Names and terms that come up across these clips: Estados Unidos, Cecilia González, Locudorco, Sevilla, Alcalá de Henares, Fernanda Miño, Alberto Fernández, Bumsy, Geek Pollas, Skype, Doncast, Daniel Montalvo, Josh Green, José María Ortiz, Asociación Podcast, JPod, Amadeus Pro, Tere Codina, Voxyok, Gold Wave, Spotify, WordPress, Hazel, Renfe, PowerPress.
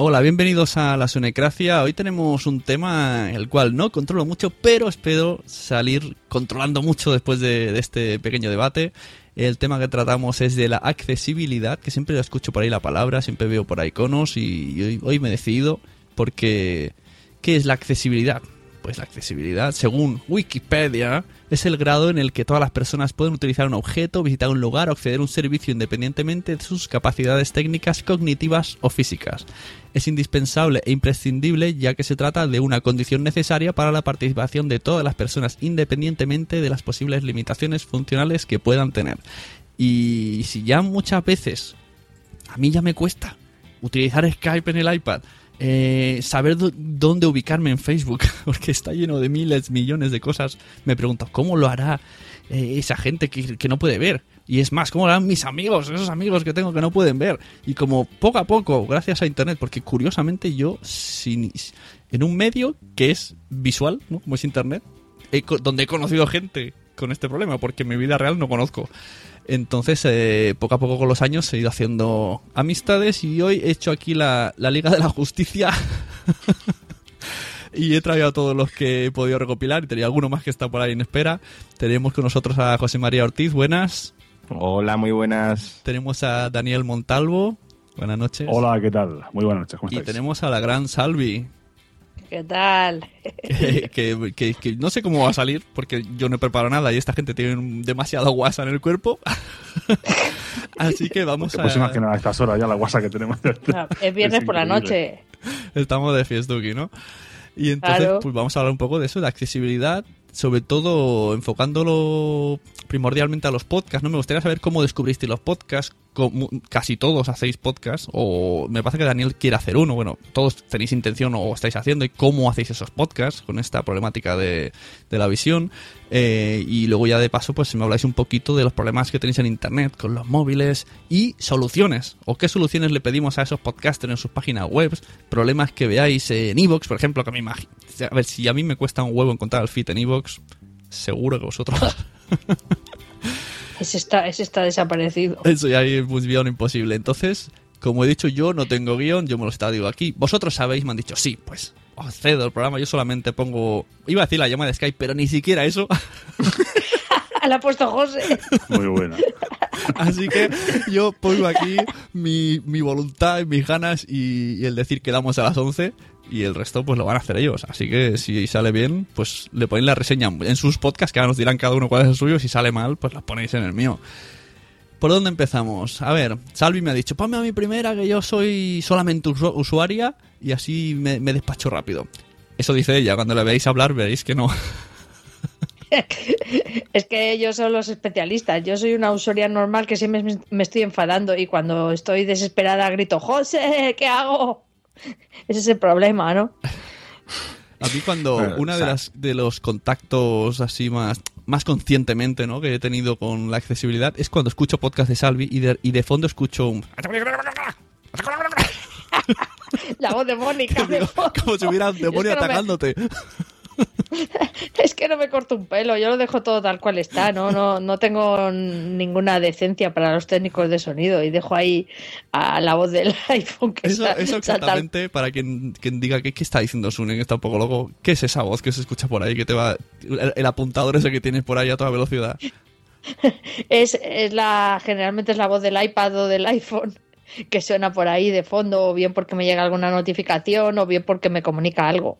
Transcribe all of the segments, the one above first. Hola, bienvenidos a La Sunnecracia. Hoy tenemos un tema el cual no controlo mucho, pero espero salir controlando mucho después de este pequeño debate. El tema que tratamos es de la accesibilidad, que siempre escucho por ahí la palabra, siempre veo por ahí iconos y hoy me he decidido porque... ¿Qué es la accesibilidad? Pues la accesibilidad, según Wikipedia, es el grado en el que todas las personas pueden utilizar un objeto, visitar un lugar o acceder a un servicio independientemente de sus capacidades técnicas, cognitivas o físicas. Es indispensable e imprescindible ya que se trata de una condición necesaria para la participación de todas las personas independientemente de las posibles limitaciones funcionales que puedan tener. Y si ya muchas veces a mí ya me cuesta utilizar Skype en el iPad, saber dónde ubicarme en Facebook, porque está lleno de miles, millones de cosas. Me pregunto, ¿cómo lo hará esa gente que no puede ver? Y es más, ¿cómo lo harán mis amigos, esos amigos que tengo que no pueden ver? Y como poco a poco, gracias a Internet, porque curiosamente yo, en un medio que es visual, ¿no? Como es Internet, donde he conocido gente con este problema, porque en mi vida real no conozco. Entonces, poco a poco con los años he ido haciendo amistades y hoy he hecho aquí la Liga de la Justicia y he traído a todos los que he podido recopilar y tenía alguno más que está por ahí en espera. Tenemos con nosotros a José María Ortiz, buenas. Hola, muy buenas. Tenemos a Daniel Montalvo, buenas noches. Hola, ¿qué tal? Muy buenas noches, ¿cómo estáis? Y tenemos a la gran Salvi. ¿Qué tal? Que no sé cómo va a salir, porque yo no he preparado nada y esta gente tiene demasiada guasa en el cuerpo. Así que vamos a... Pues imagina a estas horas ya la guasa que tenemos. No, es viernes por la noche. Estamos de fiesta aquí, ¿no? Y entonces claro, pues vamos a hablar un poco de eso, de accesibilidad, sobre todo enfocándolo primordialmente a los podcasts, ¿no? Me gustaría saber cómo descubriste los podcasts, casi todos hacéis podcasts, o me parece que Daniel quiere hacer uno, bueno, todos tenéis intención o estáis haciendo, y cómo hacéis esos podcasts con esta problemática de la visión, y luego ya de paso pues me habláis un poquito de los problemas que tenéis en Internet, con los móviles, y soluciones, o qué soluciones le pedimos a esos podcasters en sus páginas web, problemas que veáis en iVoox, por ejemplo, que a mí a ver, si a mí me cuesta un huevo encontrar el feed en iVoox, seguro que vosotros. Ese está desaparecido. Eso ya es un guión imposible. Entonces, como he dicho, yo no tengo guión, yo me lo digo aquí. Vosotros sabéis, me han dicho, sí, pues os cedo el programa, yo solamente pongo... Iba a decir la llamada de Skype, pero ni siquiera eso. La ha puesto José. Muy buena. Así que yo pongo aquí mi voluntad, mis ganas y el decir que damos a las 11 y el resto pues lo van a hacer ellos. Así que si sale bien, pues le ponéis la reseña en sus podcasts, que ahora nos dirán cada uno cuál es el suyo. Si sale mal, pues la ponéis en el mío. ¿Por dónde empezamos? A ver, Salvi me ha dicho, ponme a mi primera que yo soy solamente usuaria y así me despacho rápido. Eso dice ella, cuando la veáis hablar veréis que no. Es que ellos son los especialistas. Yo soy una usuaria normal que siempre me estoy enfadando y cuando estoy desesperada grito, ¡José, ¿qué hago? Ese es el problema, ¿no? A mí cuando de los contactos así más conscientemente, ¿no?, que he tenido con la accesibilidad es cuando escucho podcast de Salvi y de fondo escucho un... La voz demónica. Como si hubiera un demonio atacándote. Es que no me corto un pelo, yo lo dejo todo tal cual está, no tengo ninguna decencia para los técnicos de sonido y dejo ahí a la voz del iPhone que eso exactamente salta. Para quien diga ¿qué está diciendo Sune, que está un poco loco? ¿Qué es esa voz que se escucha por ahí que te va el apuntador ese que tienes por ahí a toda velocidad? Generalmente es la voz del iPad o del iPhone que suena por ahí de fondo, o bien porque me llega alguna notificación, o bien porque me comunica algo.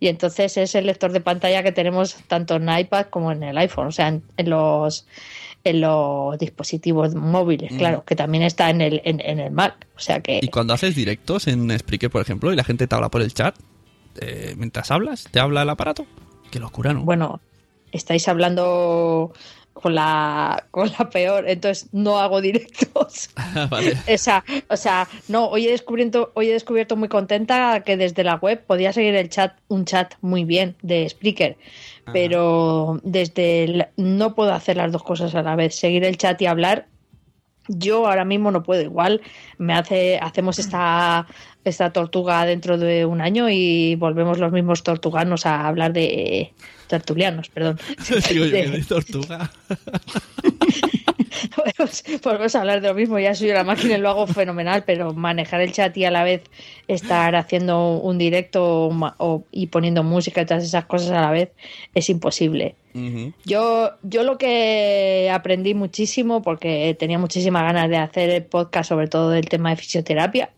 Y entonces es el lector de pantalla que tenemos tanto en iPad como en el iPhone, o sea, en los dispositivos móviles, claro, que también está en el Mac. O sea que... ¿Y cuando haces directos en Spreaker, por ejemplo, y la gente te habla por el chat, mientras hablas, te habla el aparato? ¡Qué locura, no! Bueno, estáis hablando... con la peor, entonces no hago directos. Vale. O sea, no, hoy he descubierto muy contenta que desde la web podía seguir un chat muy bien de Spreaker, pero no puedo hacer las dos cosas a la vez, seguir el chat y hablar. Yo ahora mismo no puedo, igual hacemos esta tortuga dentro de un año y volvemos los mismos tortuganos a hablar de tertulianos, perdón. Digo yo, ¿de tortuga? Volvemos a hablar de lo mismo, ya soy una máquina y lo hago fenomenal, pero manejar el chat y a la vez estar haciendo un directo y poniendo música y todas esas cosas a la vez es imposible. Uh-huh. Yo lo que aprendí muchísimo, porque tenía muchísimas ganas de hacer el podcast, sobre todo del tema de fisioterapia,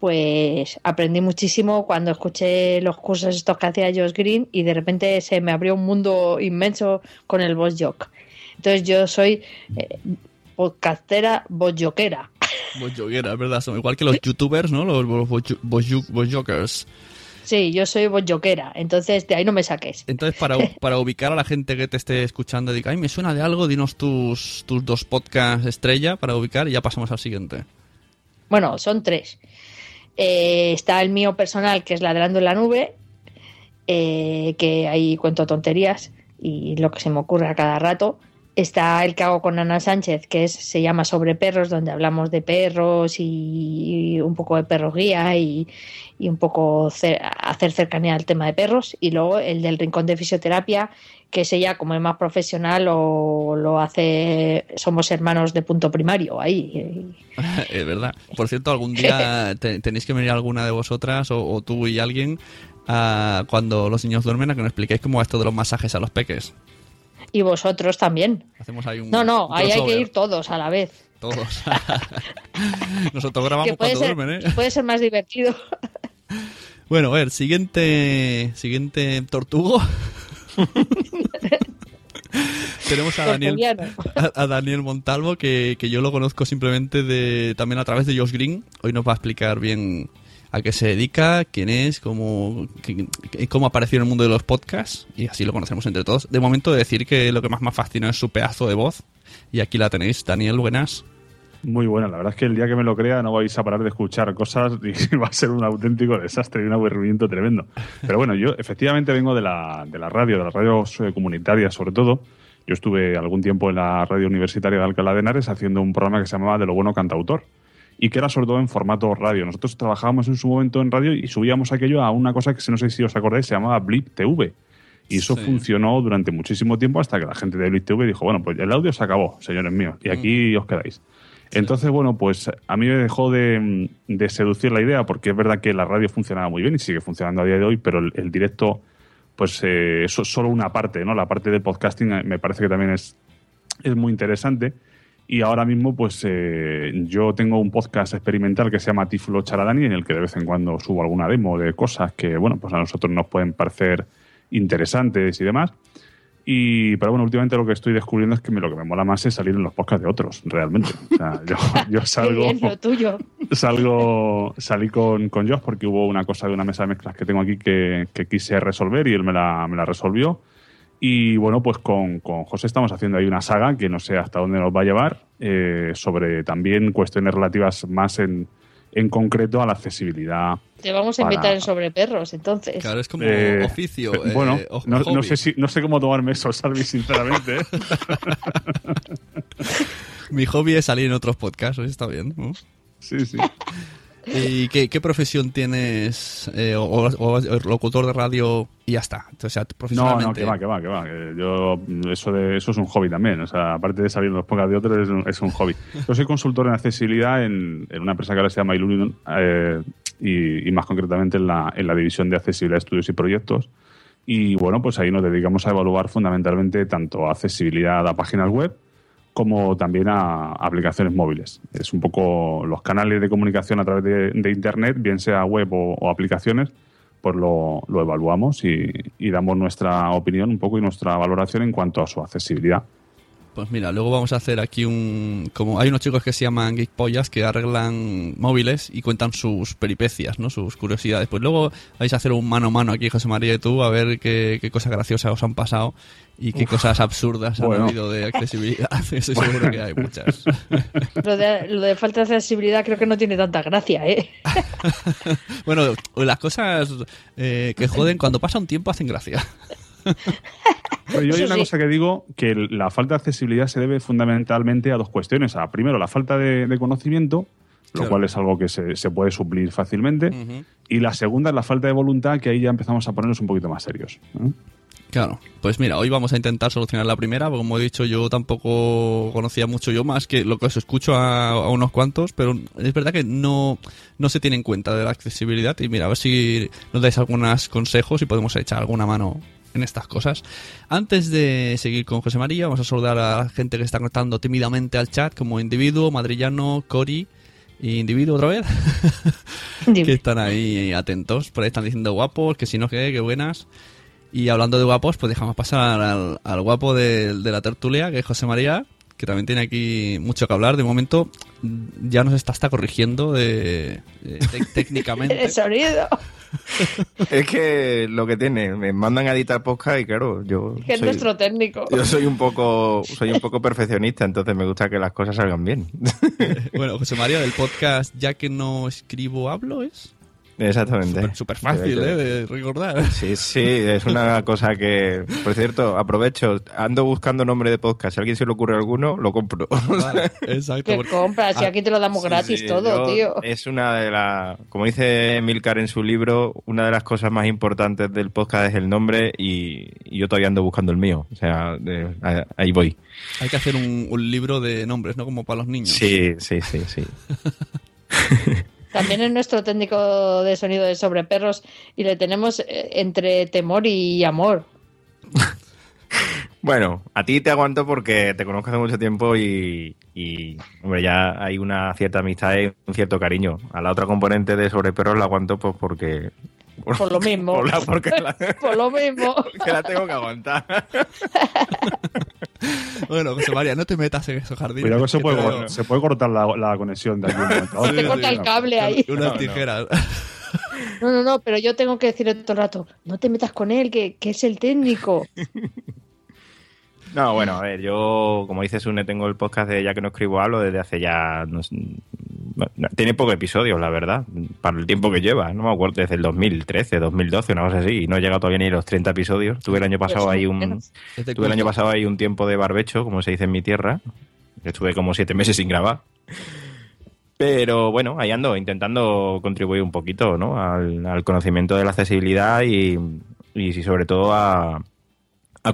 pues aprendí muchísimo cuando escuché los cursos estos que hacía Josh Green y de repente se me abrió un mundo inmenso con el Bosjock. Entonces yo soy podcastera Bosjockera. Bosjockera, es verdad. Son igual que los youtubers, ¿no? Los Bosjockers. Sí, yo soy Bosjockera. Entonces de ahí no me saques. Entonces para ubicar a la gente que te esté escuchando y diga, ay, me suena de algo, dinos tus dos podcasts estrella para ubicar y ya pasamos al siguiente. Bueno, son tres. Está el mío personal, que es Ladrando en la Nube, que ahí cuento tonterías y lo que se me ocurre a cada rato. Está el que hago con Ana Sánchez, que se llama Sobre Perros, donde hablamos de perros y un poco de perro guía y un poco hacer cercanía al tema de perros. Y luego el del Rincón de Fisioterapia, que ese ya como es más profesional o lo hace, somos hermanos de Punto Primario ahí. Es verdad. Por cierto, algún día tenéis que venir alguna de vosotras o tú y alguien cuando los niños duermen a que nos expliquéis cómo va esto de los masajes a los peques. Y vosotros también. Hacemos ahí un ahí hay que ir todos a la vez. Todos. Nosotros grabamos cuando duermen, ¿eh? Puede ser más divertido. Bueno, a ver, siguiente tortugo. Tenemos a Daniel Montalvo, que yo lo conozco simplemente también a través de Josh Green. Hoy nos va a explicar bien a qué se dedica, quién es, cómo apareció en el mundo de los podcasts, y así lo conocemos entre todos. De momento, de decir que lo que más me fascina es su pedazo de voz, y aquí la tenéis. Daniel, buenas. Muy buena, la verdad es que el día que me lo crea no vais a parar de escuchar cosas y va a ser un auténtico desastre y un aburrimiento tremendo. Pero bueno, yo efectivamente vengo de la radio comunitaria sobre todo. Yo estuve algún tiempo en la radio universitaria de Alcalá de Henares haciendo un programa que se llamaba De lo bueno cantautor, y que era sobre todo en formato radio. Nosotros trabajábamos en su momento en radio y subíamos aquello a una cosa que, no sé si os acordáis, se llamaba Blip TV. Y eso funcionó durante muchísimo tiempo hasta que la gente de Blip TV dijo, bueno, pues el audio se acabó, señores míos, y aquí os quedáis. Sí. Entonces, bueno, pues a mí me dejó de seducir la idea, porque es verdad que la radio funcionaba muy bien y sigue funcionando a día de hoy, pero el directo, pues eso es solo una parte, ¿no? La parte de podcasting me parece que también es muy interesante. Y ahora mismo, pues yo tengo un podcast experimental que se llama Tiflo Charadani, en el que de vez en cuando subo alguna demo de cosas que, bueno, pues a nosotros nos pueden parecer interesantes y demás. Pero bueno, últimamente lo que estoy descubriendo es que lo que me mola más es salir en los podcasts de otros, realmente. O sea, yo salgo... lo tuyo. Salí con Josh porque hubo una cosa de una mesa de mezclas que tengo aquí que quise resolver y él me la resolvió. Y bueno, pues con José estamos haciendo ahí una saga que no sé hasta dónde nos va a llevar, sobre también cuestiones relativas más en concreto a la accesibilidad. Te vamos a invitar en Sobre Perros, entonces. Claro, es como oficio. Bueno, no sé cómo tomarme eso, Salvi, sinceramente. Mi hobby es salir en otros podcasts, está bien, ¿no? Sí, sí. ¿Y qué profesión tienes? ¿O locutor de radio y ya está? O sea, profesionalmente... No, que va. Eso es un hobby también. O sea, aparte de salir los podcasts de otros, es un hobby. Yo soy consultor en accesibilidad en una empresa que ahora se llama Illunion, y más concretamente en la división de accesibilidad, estudios y proyectos. Y bueno, pues ahí nos dedicamos a evaluar fundamentalmente tanto accesibilidad a páginas web como también a aplicaciones móviles. Es un poco los canales de comunicación a través de Internet, bien sea web o aplicaciones, pues lo evaluamos y damos nuestra opinión un poco y nuestra valoración en cuanto a su accesibilidad. Pues mira, luego vamos a hacer aquí un... Como hay unos chicos que se llaman Geek Pollas que arreglan móviles y cuentan sus peripecias, ¿no? Sus curiosidades. Pues luego vais a hacer un mano a mano aquí, José María y tú, a ver qué cosas graciosas os han pasado y qué cosas absurdas han habido de accesibilidad. Estoy seguro que hay muchas. Lo de falta de accesibilidad creo que no tiene tanta gracia, ¿eh? Bueno, las cosas que joden, cuando pasa un tiempo hacen gracia. Pero yo hay una cosa que digo, que la falta de accesibilidad se debe fundamentalmente a dos cuestiones. A, primero, la falta de conocimiento, lo cual es algo que se puede suplir fácilmente. Uh-huh. Y la segunda es la falta de voluntad, que ahí ya empezamos a ponernos un poquito más serios, ¿eh? Claro, pues mira, hoy vamos a intentar solucionar la primera, porque como he dicho, yo tampoco conocía mucho, yo más que lo que os escucho a unos cuantos, pero es verdad que no se tiene en cuenta de la accesibilidad. Y mira, a ver si nos dais algunos consejos y podemos echar alguna mano en estas cosas. Antes de seguir con José María, vamos a saludar a la gente que está conectando tímidamente al chat, como Individuo, Madrillano, Cori y Individuo otra vez, que están ahí atentos. Por ahí están diciendo guapos, que si no, que buenas. Y hablando de guapos, pues dejamos pasar al guapo de la tertulia, que es José María, que también tiene aquí mucho que hablar. De momento ya nos está hasta corrigiendo técnicamente. El sonido. Es que lo que tiene, me mandan a editar podcast y claro, yo es que es nuestro técnico. Yo soy un poco perfeccionista, entonces me gusta que las cosas salgan bien. Bueno, José María, del podcast Ya que no escribo, hablo, ¿es? Exactamente. Súper fácil, de recordar. Sí, es una cosa que... Por cierto, aprovecho, ando buscando nombre de podcast. Si a alguien se le ocurre alguno, lo compro. Vale, exacto. Que compras, si aquí te lo damos gratis todo, tío. Es una de las... Como dice Emilcar en su libro, una de las cosas más importantes del podcast es el nombre y yo todavía ando buscando el mío. O sea, ahí voy. Hay que hacer un libro de nombres, ¿no? Como para los niños. Sí. También es nuestro técnico de sonido de Sobre Perros y le tenemos entre temor y amor. Bueno, a ti te aguanto porque te conozco hace mucho tiempo y hombre, ya hay una cierta amistad y un cierto cariño. A la otra componente de Sobre Perros la aguanto pues porque... Por lo mismo. Por lo mismo. Que la tengo que aguantar. Bueno, José María, no te metas en esos jardines. Cuidado que se puede cortar la conexión de algún momento. Se corta el cable ahí. Unas tijeras. No, pero yo tengo que decirle todo el rato, no te metas con él, que es el técnico. No, bueno, a ver, yo, como dice Sune, tengo el podcast de Ya que no escribo hablo desde hace ya... No sé, tiene pocos episodios, la verdad, para el tiempo que lleva, no me acuerdo, desde el 2013, 2012, una cosa así, y no he llegado todavía ni a los 30 episodios. Tuve el año pasado ahí un tiempo de barbecho, como se dice en mi tierra, estuve como 7 meses sin grabar, pero bueno, ahí ando, intentando contribuir un poquito, ¿no? al conocimiento de la accesibilidad y sobre todo a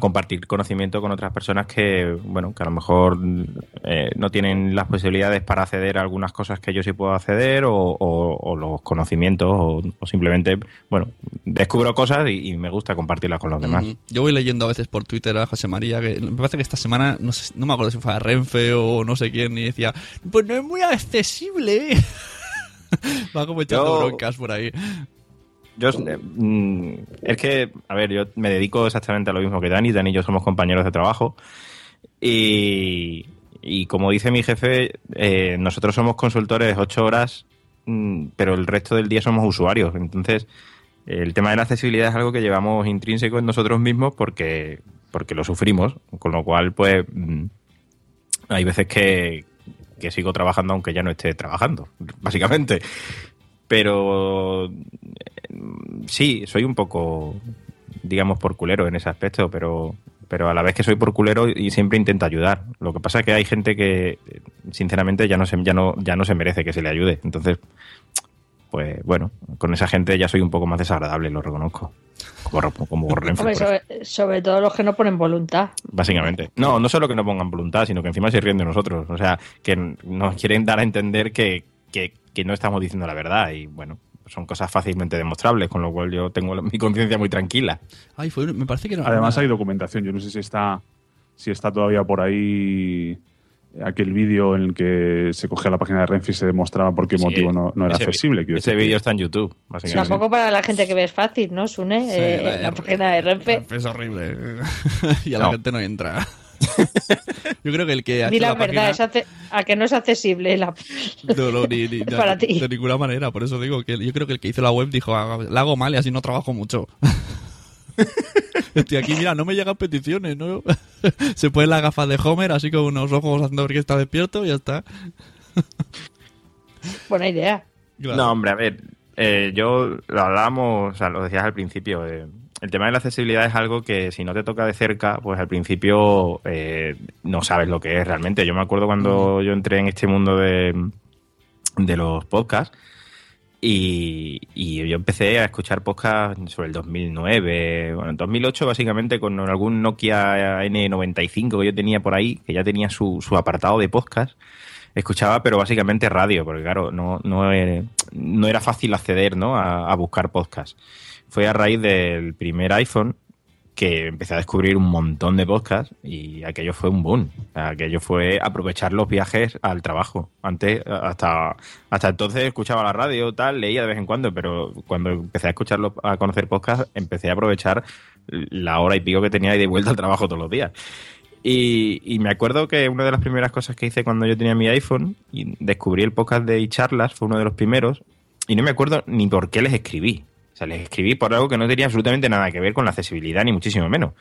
compartir conocimiento con otras personas que, bueno, que a lo mejor no tienen las posibilidades para acceder a algunas cosas que yo sí puedo acceder o los conocimientos o simplemente, bueno, descubro cosas y me gusta compartirlas con los demás. Yo voy leyendo a veces por Twitter a José María, que me parece que esta semana, no me acuerdo si fue a Renfe o no sé quién, y decía, pues no es muy accesible, ¿eh? Va como echando broncas por ahí. Yo, es que, a ver, yo me dedico exactamente a lo mismo que Dani y yo somos compañeros de trabajo y como dice mi jefe, nosotros somos consultores 8 horas, pero el resto del día somos usuarios, entonces el tema de la accesibilidad es algo que llevamos intrínseco en nosotros mismos porque lo sufrimos, con lo cual pues hay veces que sigo trabajando aunque ya no esté trabajando, básicamente. Pero sí, soy un poco, digamos, por culero en ese aspecto, pero a la vez que soy por culero y siempre intento ayudar. Lo que pasa es que hay gente que, sinceramente, ya no se merece que se le ayude. Entonces, pues bueno, con esa gente ya soy un poco más desagradable, lo reconozco. Como Renfe, sobre todo los que no ponen voluntad. Básicamente. No solo que no pongan voluntad, sino que encima se ríen de nosotros. O sea, que nos quieren dar a entender que no estamos diciendo la verdad y, bueno, son cosas fácilmente demostrables, con lo cual yo tengo mi conciencia muy tranquila. Ay, me parece que no. Además hay documentación, yo no sé si está todavía por ahí aquel vídeo en el que se cogía la página de Renfe y se demostraba por qué motivo no era accesible. Ese vídeo está en YouTube, básicamente. Tampoco para la gente que ve es fácil, ¿no, Sune? Sí, la página de Renfe es horrible y a la gente no entra. Yo creo que el que... Di la verdad, a que no es accesible la... No, para ti. De ninguna manera, por eso digo que yo creo que el que hizo la web dijo, la hago mal y así no trabajo mucho. Estoy aquí, mira, no me llegan peticiones, ¿no? Se pone las gafas de Homer, así con unos ojos haciendo que está despierto y ya está. Buena idea. Claro. No, hombre, a ver, yo lo hablábamos, o sea, lo decías al principio, el tema de la accesibilidad es algo que si no te toca de cerca, pues al principio no sabes lo que es realmente. Yo me acuerdo cuando yo entré en este mundo de los podcasts, y yo empecé a escuchar podcast sobre el 2009, bueno, en 2008 básicamente con algún Nokia N95 que yo tenía por ahí, que ya tenía su apartado de podcast. Escuchaba, pero básicamente radio, porque claro, no era fácil acceder, ¿no?, a buscar podcast. Fue a raíz del primer iPhone que empecé a descubrir un montón de podcasts y aquello fue un boom. Aquello fue aprovechar los viajes al trabajo. Antes, hasta entonces, escuchaba la radio, tal, leía de vez en cuando, pero cuando empecé a conocer podcasts, empecé a aprovechar la hora y pico que tenía de vuelta al trabajo todos los días. Y me acuerdo que una de las primeras cosas que hice cuando yo tenía mi iPhone y descubrí el podcast de iCharlas, fue uno de los primeros, y no me acuerdo ni por qué les escribí. O sea, les escribí por algo que no tenía absolutamente nada que ver con la accesibilidad, ni muchísimo menos.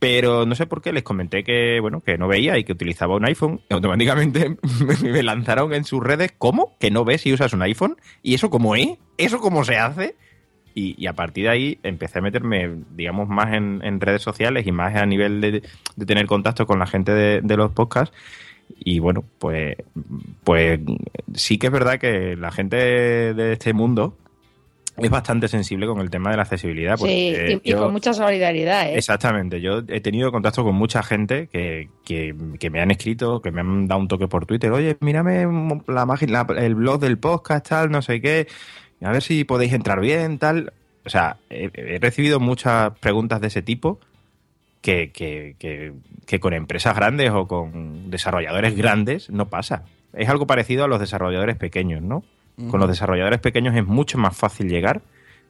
Pero no sé por qué les comenté que, bueno, que no veía y que utilizaba un iPhone. Y automáticamente me lanzaron en sus redes, ¿cómo? ¿Que no ves si usas un iPhone? ¿Y eso cómo es? ¿Eso cómo se hace? Y a partir de ahí empecé a meterme, digamos, más en redes sociales y más a nivel de tener contacto con la gente de los podcasts. Y bueno, pues sí que es verdad que la gente de este mundo es bastante sensible con el tema de la accesibilidad. Pues, sí, y con mucha solidaridad. Exactamente. Yo he tenido contacto con mucha gente que me han escrito, que me han dado un toque por Twitter. Oye, mírame el blog del podcast, tal, no sé qué. A ver si podéis entrar bien, tal. O sea, he recibido muchas preguntas de ese tipo que con empresas grandes o con desarrolladores grandes no pasa. Es algo parecido a los desarrolladores pequeños, ¿no? Uh-huh. Con los desarrolladores pequeños es mucho más fácil llegar,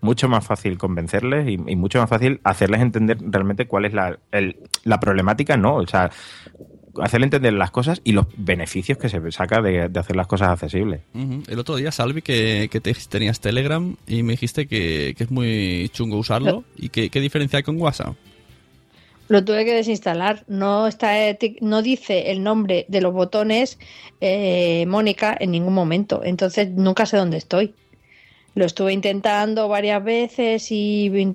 mucho más fácil convencerles y mucho más fácil hacerles entender realmente cuál es la problemática, ¿no? O sea, hacerle entender las cosas y los beneficios que se saca de hacer las cosas accesibles. Uh-huh. El otro día, Salvi, que tenías Telegram y me dijiste que es muy chungo usarlo. ¿Y qué diferencia hay con WhatsApp? Lo tuve que desinstalar. No dice el nombre de los botones, Mónica, en ningún momento. Entonces nunca sé dónde estoy. Lo estuve intentando varias veces y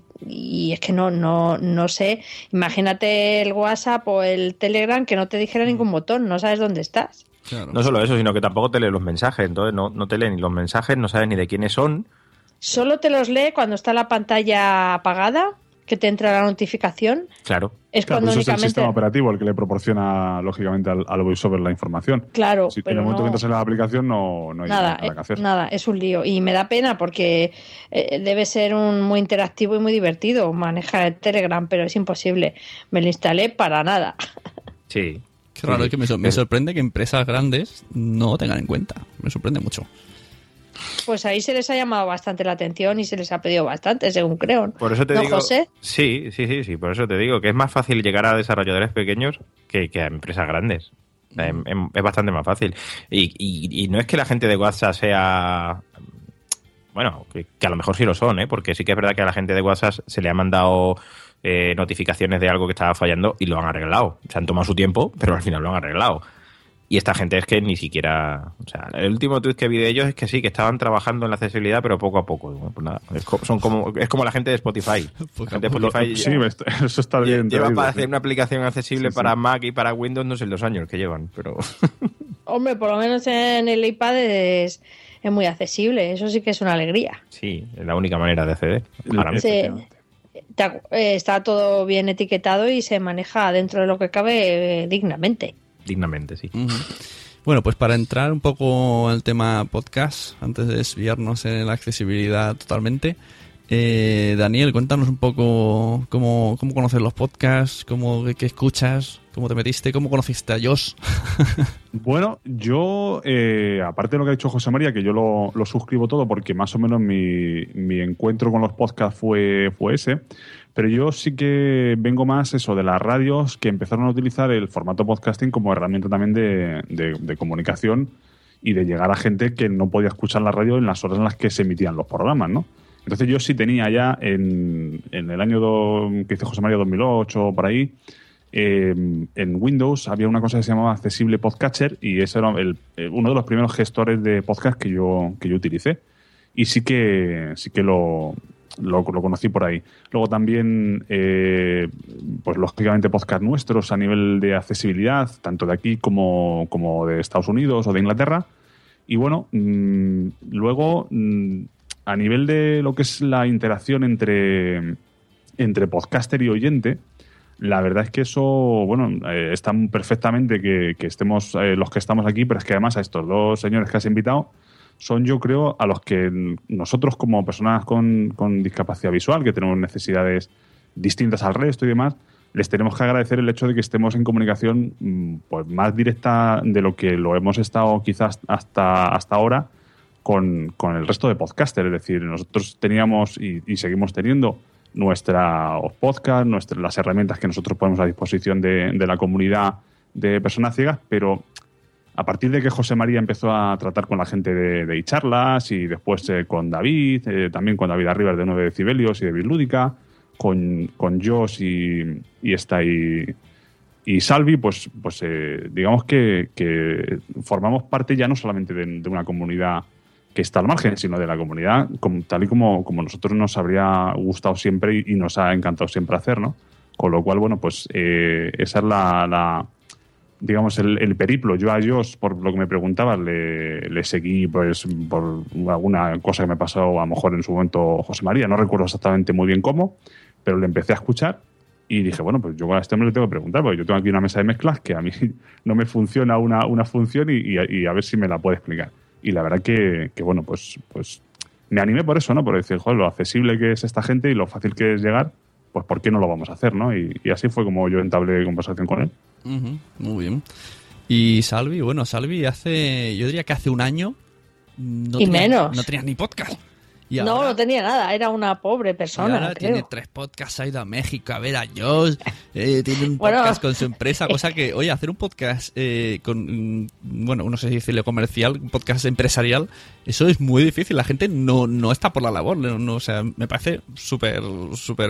es que no sé. Imagínate el WhatsApp o el Telegram que no te dijera ningún botón, no sabes dónde estás. Claro. No solo eso, sino que tampoco te lee los mensajes, entonces no te lee ni los mensajes, no sabes ni de quiénes son. Solo te los lee cuando está la pantalla apagada, que te entra la notificación. Claro. Es cuando eso únicamente... es el sistema operativo el que le proporciona, lógicamente, al VoiceOver la información. Claro. Si en el momento que entras en la aplicación no hay nada que hacer. Nada, es un lío. Y me da pena porque debe ser muy interactivo y muy divertido manejar el Telegram, pero es imposible. Me lo instalé para nada. Sí. Qué raro, es que me sorprende que empresas grandes no tengan en cuenta. Me sorprende mucho. Pues ahí se les ha llamado bastante la atención y se les ha pedido bastante, según creo. Por eso te digo, José. Sí, por eso te digo que es más fácil llegar a desarrolladores pequeños que a empresas grandes. Es bastante más fácil. Y no es que la gente de WhatsApp sea... Bueno, que a lo mejor sí lo son, ¿eh? Porque sí que es verdad que a la gente de WhatsApp se le ha mandado notificaciones de algo que estaba fallando y lo han arreglado. Se han tomado su tiempo, pero al final lo han arreglado. Y esta gente es que ni siquiera... O sea, el último tuit que vi de ellos es que sí, que estaban trabajando en la accesibilidad, pero poco a poco. Bueno, pues nada, es como la gente de Spotify. La gente de Spotify eso está bien. Lleva para hacer una aplicación accesible para Mac y para Windows, no sé los años que llevan, pero... Hombre, por lo menos en el iPad es muy accesible. Eso sí que es una alegría. Sí, es la única manera de acceder. Está todo bien etiquetado y se maneja dentro de lo que cabe dignamente. Dignamente, sí. Uh-huh. Bueno, pues para entrar un poco al tema podcast, antes de desviarnos en la accesibilidad totalmente, Daniel, cuéntanos un poco cómo conoces los podcasts, qué escuchas, cómo te metiste, cómo conociste a Josh. Bueno, yo, aparte de lo que ha dicho José María, que yo lo suscribo todo porque más o menos mi encuentro con los podcasts fue ese, Pero yo sí que vengo más eso de las radios que empezaron a utilizar el formato podcasting como herramienta también de comunicación y de llegar a gente que no podía escuchar la radio en las horas en las que se emitían los programas, ¿no? Entonces yo sí tenía ya en el año que hice José María 2008 o por ahí, en Windows había una cosa que se llamaba Accesible Podcatcher y ese era uno de los primeros gestores de podcast que yo utilicé. Y sí que lo conocí por ahí. Luego también, pues lógicamente, podcast nuestros a nivel de accesibilidad, tanto de aquí como de Estados Unidos o de Inglaterra. Y bueno, luego, a nivel de lo que es la interacción entre podcaster y oyente, la verdad es que eso, bueno, está perfectamente que estemos los que estamos aquí, pero es que además a estos dos señores que has invitado son, yo creo, a los que nosotros como personas con discapacidad visual, que tenemos necesidades distintas al resto y demás, les tenemos que agradecer el hecho de que estemos en comunicación pues más directa de lo que lo hemos estado quizás hasta ahora con el resto de podcasters. Es decir, nosotros teníamos y seguimos teniendo nuestros podcasts, las herramientas que nosotros ponemos a disposición de la comunidad de personas ciegas, pero a partir de que José María empezó a tratar con la gente de iCharlas y después con David, también con David Arribas de 9 Decibelios y de Bislúdica, con Josh y Salvi, pues digamos que formamos parte ya no solamente de una comunidad que está al margen, sino de la comunidad tal y como nosotros nos habría gustado siempre y nos ha encantado siempre hacer, ¿no? Con lo cual, bueno, pues esa es la digamos, el periplo. Yo a Josh, por lo que me preguntabas, le seguí pues por alguna cosa que me pasó a lo mejor en su momento José María, no recuerdo exactamente muy bien cómo, pero le empecé a escuchar y dije, bueno, pues yo a este hombre le tengo que preguntar, porque yo tengo aquí una mesa de mezclas que a mí no me funciona una función y a ver si me la puede explicar. Y la verdad que bueno, pues me animé por eso, ¿no? Por decir, joder, lo accesible que es esta gente y lo fácil que es llegar, pues ¿por qué no lo vamos a hacer, no? Y así fue como yo entablé conversación con él. Uh-huh, muy bien. Y Salvi, yo diría que hace un año no tenías ni podcast. Y ahora, no tenía nada, era una pobre persona. Y ahora creo. Tiene 3 podcasts, ha ido a México a ver a Josh, tiene un podcast con su empresa, cosa que, oye, hacer un podcast con, bueno, no sé si decirle comercial, un podcast empresarial, eso es muy difícil, la gente no está por la labor, o sea, me parece súper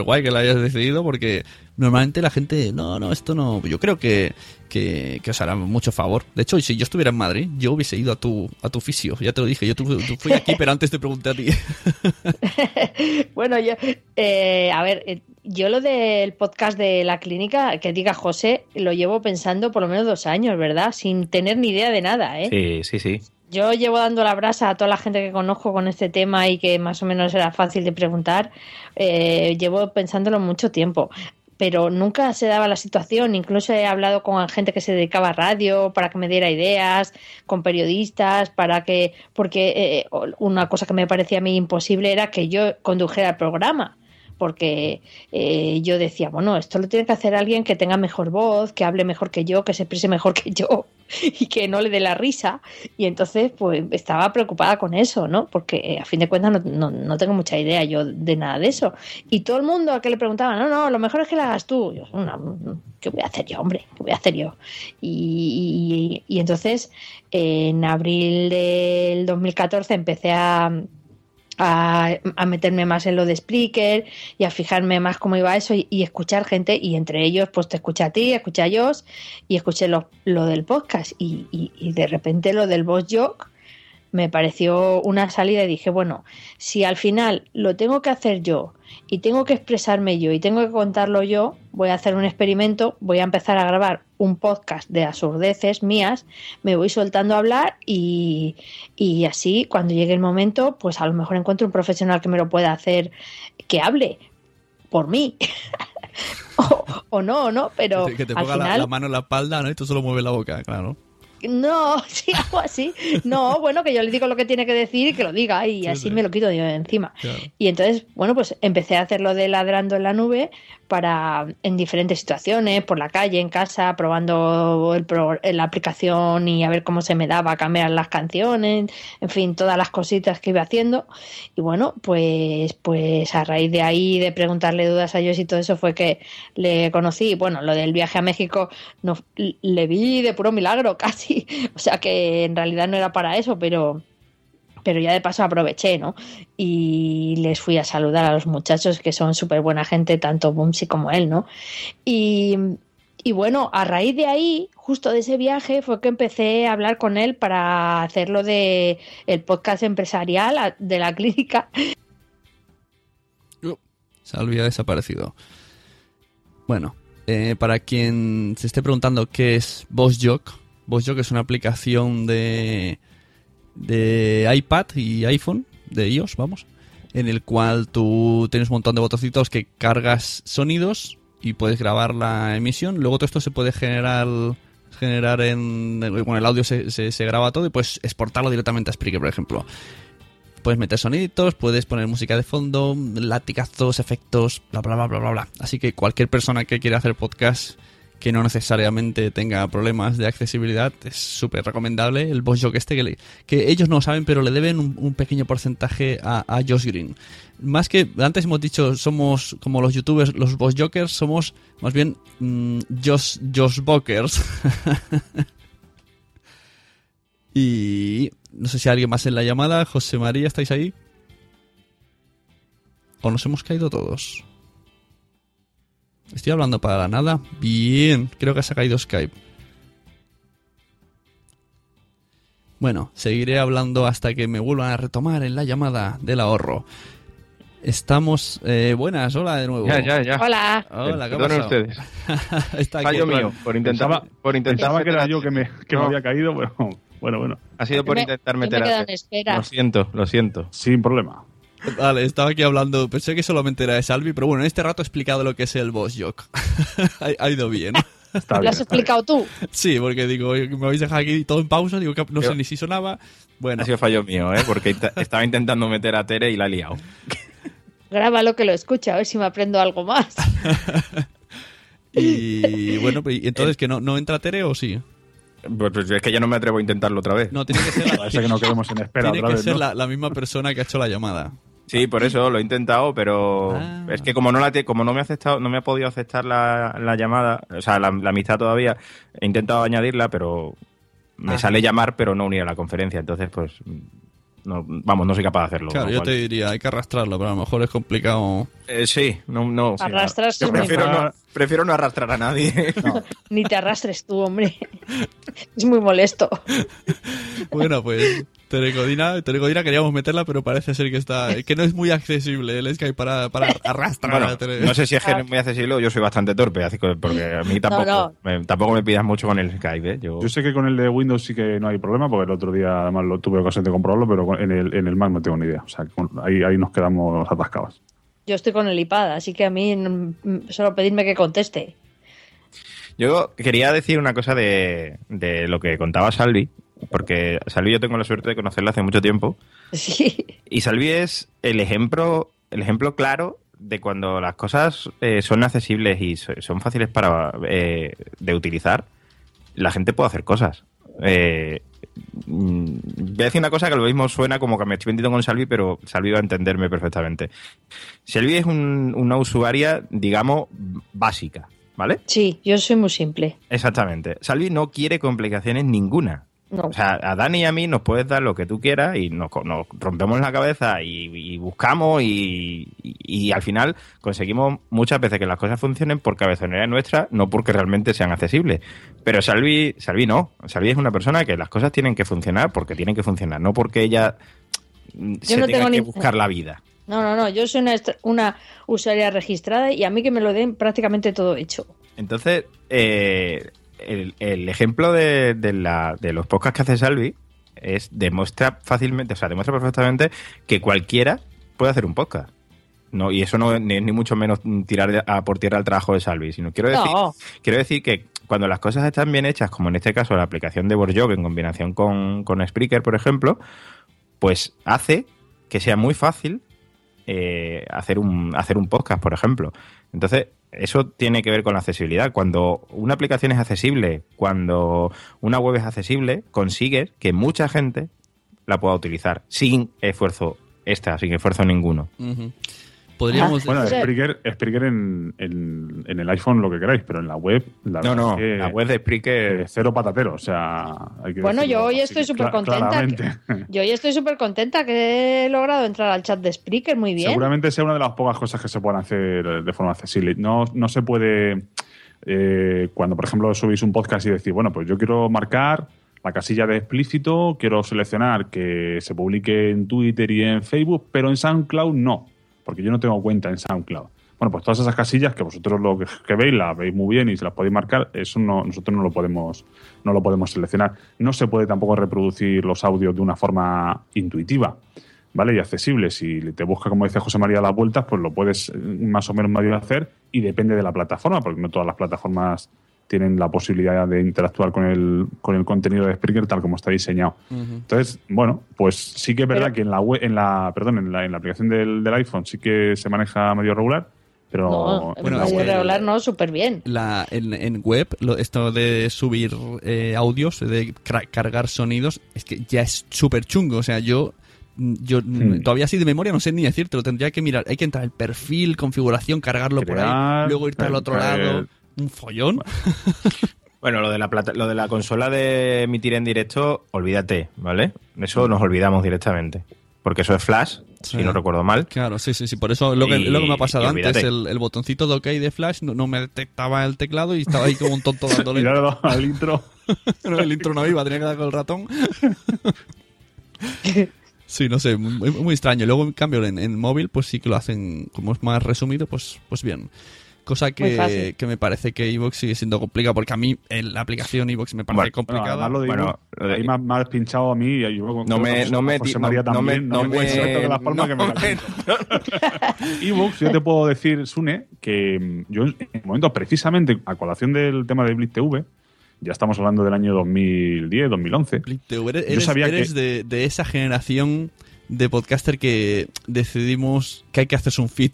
guay que lo hayas decidido, porque normalmente la gente, esto no, yo creo que os hará mucho favor. De hecho, si yo estuviera en Madrid, yo hubiese ido a tu fisio, ya te lo dije, yo tú fui aquí, pero antes te pregunté a ti. Bueno, yo, a ver, yo lo del podcast de la clínica, que diga José, lo llevo pensando por lo menos 2 años, ¿verdad? Sin tener ni idea de nada, ¿eh? Sí. Yo llevo dando la brasa a toda la gente que conozco con este tema y que más o menos era fácil de preguntar, llevo pensándolo mucho tiempo. Pero nunca se daba la situación, incluso he hablado con gente que se dedicaba a radio para que me diera ideas, con periodistas, porque una cosa que me parecía a mí imposible era que yo condujera el programa, porque yo decía, bueno, esto lo tiene que hacer alguien que tenga mejor voz, que hable mejor que yo, que se exprese mejor que yo y que no le dé la risa, y entonces pues estaba preocupada con eso, ¿no? Porque a fin de cuentas no tengo mucha idea yo de nada de eso, y todo el mundo a que le preguntaba, no, lo mejor es que la hagas tú, yo, ¿qué voy a hacer yo, hombre? ¿Qué voy a hacer yo? Y entonces en abril del 2014 empecé a meterme más en lo de Spreaker y a fijarme más cómo iba eso y escuchar gente, y entre ellos pues te escuché a ti, escuché a Josh y escuché lo del podcast y de repente lo del Bosjock me pareció una salida y dije, bueno, si al final lo tengo que hacer yo y tengo que expresarme yo y tengo que contarlo yo, voy a hacer un experimento, voy a empezar a grabar un podcast de absurdeces mías, me voy soltando a hablar y así cuando llegue el momento, pues a lo mejor encuentro un profesional que me lo pueda hacer, que hable por mí. o no, pero que te ponga al final la mano en la espalda, ¿no? Y tú solo mueves la boca, claro. No, sí, algo así. No, bueno, que yo le digo lo que tiene que decir y que lo diga, y así me lo quito yo de encima. Claro. Y entonces, bueno, pues empecé a hacer lo de Ladrando en la Nube, para en diferentes situaciones, por la calle, en casa, probando la aplicación y a ver cómo se me daba cambiar las canciones, en fin, todas las cositas que iba haciendo. Y bueno, pues a raíz de ahí, de preguntarle dudas a Josh y todo eso, fue que le conocí. Bueno, lo del viaje a México no, le vi de puro milagro casi, o sea que en realidad no era para eso, pero ya de paso aproveché, ¿no? Y les fui a saludar a los muchachos, que son súper buena gente, tanto Bumsy como él, ¿no? Y bueno, a raíz de ahí, justo de ese viaje, fue que empecé a hablar con él para hacer lo de el podcast empresarial de la clínica. Salvi ha desaparecido. Bueno, para quien se esté preguntando qué es Bosjock, Bosjock es una aplicación de iPad y iPhone, de iOS, vamos, en el cual tú tienes un montón de botoncitos que cargas sonidos y puedes grabar la emisión. Luego todo esto se puede generar en... Bueno, el audio se graba todo y puedes exportarlo directamente a Spreaker, por ejemplo. Puedes meter soniditos, puedes poner música de fondo, latigazos, efectos, bla, bla, bla, bla, bla, bla. Así que cualquier persona que quiera hacer podcast que no necesariamente tenga problemas de accesibilidad, es súper recomendable el Bosjock este, que ellos no lo saben, pero le deben un pequeño porcentaje a Josh Green. Más que, antes hemos dicho, somos como los youtubers, los Bosjockers, somos más bien Joshbockers. Y no sé si hay alguien más en la llamada. José María, ¿estáis ahí? ¿O nos hemos caído todos? ¿Estoy hablando para la nada? Bien, creo que se ha caído Skype. Bueno, seguiré hablando hasta que me vuelvan a retomar en la llamada del ahorro. Estamos... buenas, hola de nuevo. Ya. Hola, ¿qué pasa? Ustedes. Está aquí, fallo mío, por intentar que era yo que no me había caído, pero bueno. Ha sido por intentar meter a... Lo siento. Sin problema. Vale, estaba aquí hablando, pensé que solamente era de Salvi, pero bueno, en este rato he explicado lo que es el Bosjock. Ha ido bien. ¿Lo has explicado tú? Sí, porque digo, me habéis dejado aquí todo en pausa, digo que no sé ni si sonaba. Bueno. Ha sido fallo mío, porque estaba intentando meter a Tere y la he liado. Grábalo, que lo escuche, a ver si me aprendo algo más. Y bueno, pues, entonces, ¿que no entra Tere o sí? Pues es que ya no me atrevo a intentarlo otra vez. No, tiene que ser la, que no quedemos en espera tiene otra que vez, ser ¿no? la misma persona que ha hecho la llamada. Sí, por eso lo he intentado, pero es que como no me ha aceptado, no me ha podido aceptar la llamada, o sea, la amistad todavía, he intentado añadirla, pero me sale llamar, pero no unir a la conferencia, entonces pues no soy capaz de hacerlo. Claro, yo te diría, hay que arrastrarlo, pero a lo mejor es complicado. Sí, no. Arrastrarse. Sí, prefiero no arrastrar a nadie. No. Ni te arrastres tú, hombre. Es muy molesto. Bueno, pues Tere Codina queríamos meterla, pero parece ser que no es muy accesible el Skype para arrastrar. Bueno, a Tere. No sé si es que no es muy accesible o yo soy bastante torpe, así que, porque a mí tampoco, tampoco me pidas mucho con el Skype. Yo sé que con el de Windows sí que no hay problema, porque el otro día además lo tuve ocasión de comprobarlo, pero en el Mac no tengo ni idea. O sea, ahí nos quedamos atascados. Yo estoy con el iPad, así que a mí solo pedirme que conteste. Yo quería decir una cosa de lo que contaba Salvi, porque Salvi yo tengo la suerte de conocerla hace mucho tiempo. Sí. Y Salvi es el ejemplo claro de cuando las cosas son accesibles y son fáciles de utilizar, la gente puede hacer cosas. Voy a decir una cosa que lo mismo suena como que me estoy vendiendo con Salvi, pero Salvi va a entenderme perfectamente. Salvi es una usuaria, digamos, básica, ¿vale? Sí, yo soy muy simple. Exactamente. Salvi no quiere complicaciones ninguna. No. O sea, a Dani y a mí nos puedes dar lo que tú quieras y nos rompemos la cabeza y buscamos y al final conseguimos muchas veces que las cosas funcionen por cabezonería nuestra, no porque realmente sean accesibles. Pero Salvi no. Salvi es una persona que las cosas tienen que funcionar porque tienen que funcionar, no porque ella tenga que buscar la vida. No, yo soy una usuaria registrada y a mí que me lo den prácticamente todo hecho. Entonces, el ejemplo de los podcasts que hace Salvi demuestra perfectamente que cualquiera puede hacer un podcast. No, y eso no ni mucho menos tirar por tierra el trabajo de Salvi, sino quiero decir que cuando las cosas están bien hechas, como en este caso la aplicación de Bosjock en combinación con Spreaker, por ejemplo, pues hace que sea muy fácil hacer un podcast, por ejemplo. Entonces, Eso tiene que ver con la accesibilidad. Cuando una aplicación es accesible, cuando una web es accesible, consigues que mucha gente la pueda utilizar sin esfuerzo ninguno. Uh-huh. Podríamos Spreaker en el iPhone lo que queráis, pero en la web... La web de Spreaker... Cero patatero, o sea... Yo hoy estoy súper contenta que he logrado entrar al chat de Spreaker, muy bien. Seguramente sea una de las pocas cosas que se puedan hacer de forma accesible. No se puede... cuando, por ejemplo, subís un podcast y decís, bueno, pues yo quiero marcar la casilla de explícito, quiero seleccionar que se publique en Twitter y en Facebook, pero en SoundCloud no. Porque yo no tengo cuenta en SoundCloud. Bueno, pues todas esas casillas que vosotros lo que veis, las veis muy bien y se las podéis marcar, eso nosotros no lo podemos seleccionar. No se puede tampoco reproducir los audios de una forma intuitiva, ¿vale? Y accesible. Si te busca, como dice José María, las vueltas, pues lo puedes más o menos hacer, y depende de la plataforma, porque no todas las plataformas tienen la posibilidad de interactuar con el contenido de Spreaker tal como está diseñado. Uh-huh. Entonces, bueno, pues sí que es verdad que en la aplicación del iPhone sí que se maneja medio regular, pero súper bien. En web, esto de subir audios, de cargar sonidos, es que ya es súper chungo. O sea, yo todavía así de memoria no sé ni decirte, lo tendría que mirar. Hay que entrar al perfil, configuración, cargarlo, por ahí, luego irte al otro lado... Un follón. Bueno, lo de la consola de emitir en directo, olvídate, ¿vale? Eso nos olvidamos directamente. Porque eso es Flash, sí. Si no recuerdo mal. Claro, sí. Por eso lo que me ha pasado antes, el botoncito de OK de Flash no me detectaba el teclado y estaba ahí como un tonto dándole. Mirarlo al intro. El intro no iba, tenía que dar con el ratón. Sí, no sé, muy, muy extraño. Luego, en cambio, en móvil, pues sí que lo hacen, como es más resumido, pues bien. Cosa que me parece que iVoox sigue siendo complicada, porque a mí la aplicación iVoox me parece complicada. Lo de has pinchado a mí. Y yo, iVoox, yo te puedo decir, Sune, que yo en el momento, precisamente a colación del tema de Blip TV, ya estamos hablando del año 2010, 2011. Blip TV, eres de esa generación de podcaster que decidimos que hay que hacerse un feed.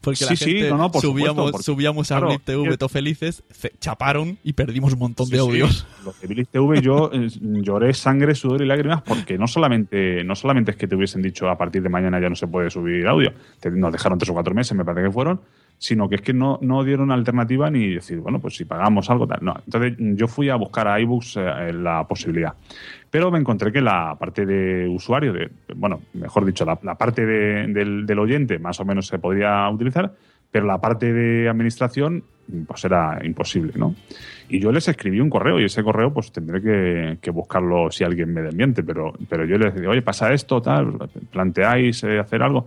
Porque subíamos a Blip TV, todos felices, chaparon y perdimos un montón de audios. Sí. Los de Blip TV yo lloré sangre, sudor y lágrimas, porque no solamente es que te hubiesen dicho a partir de mañana ya no se puede subir audio, nos dejaron 3 o 4 meses, me parece que fueron, sino que es que no dieron alternativa ni decir, bueno, pues si pagamos algo, tal. No, entonces yo fui a buscar a iVoox la posibilidad. Pero me encontré que la parte de usuario, la parte del oyente más o menos se podía utilizar, pero la parte de administración pues era imposible, ¿no? Y yo les escribí un correo, y ese correo pues tendré que buscarlo si alguien me desmiente, pero yo les digo, oye, pasa esto, tal, ¿planteáis hacer algo?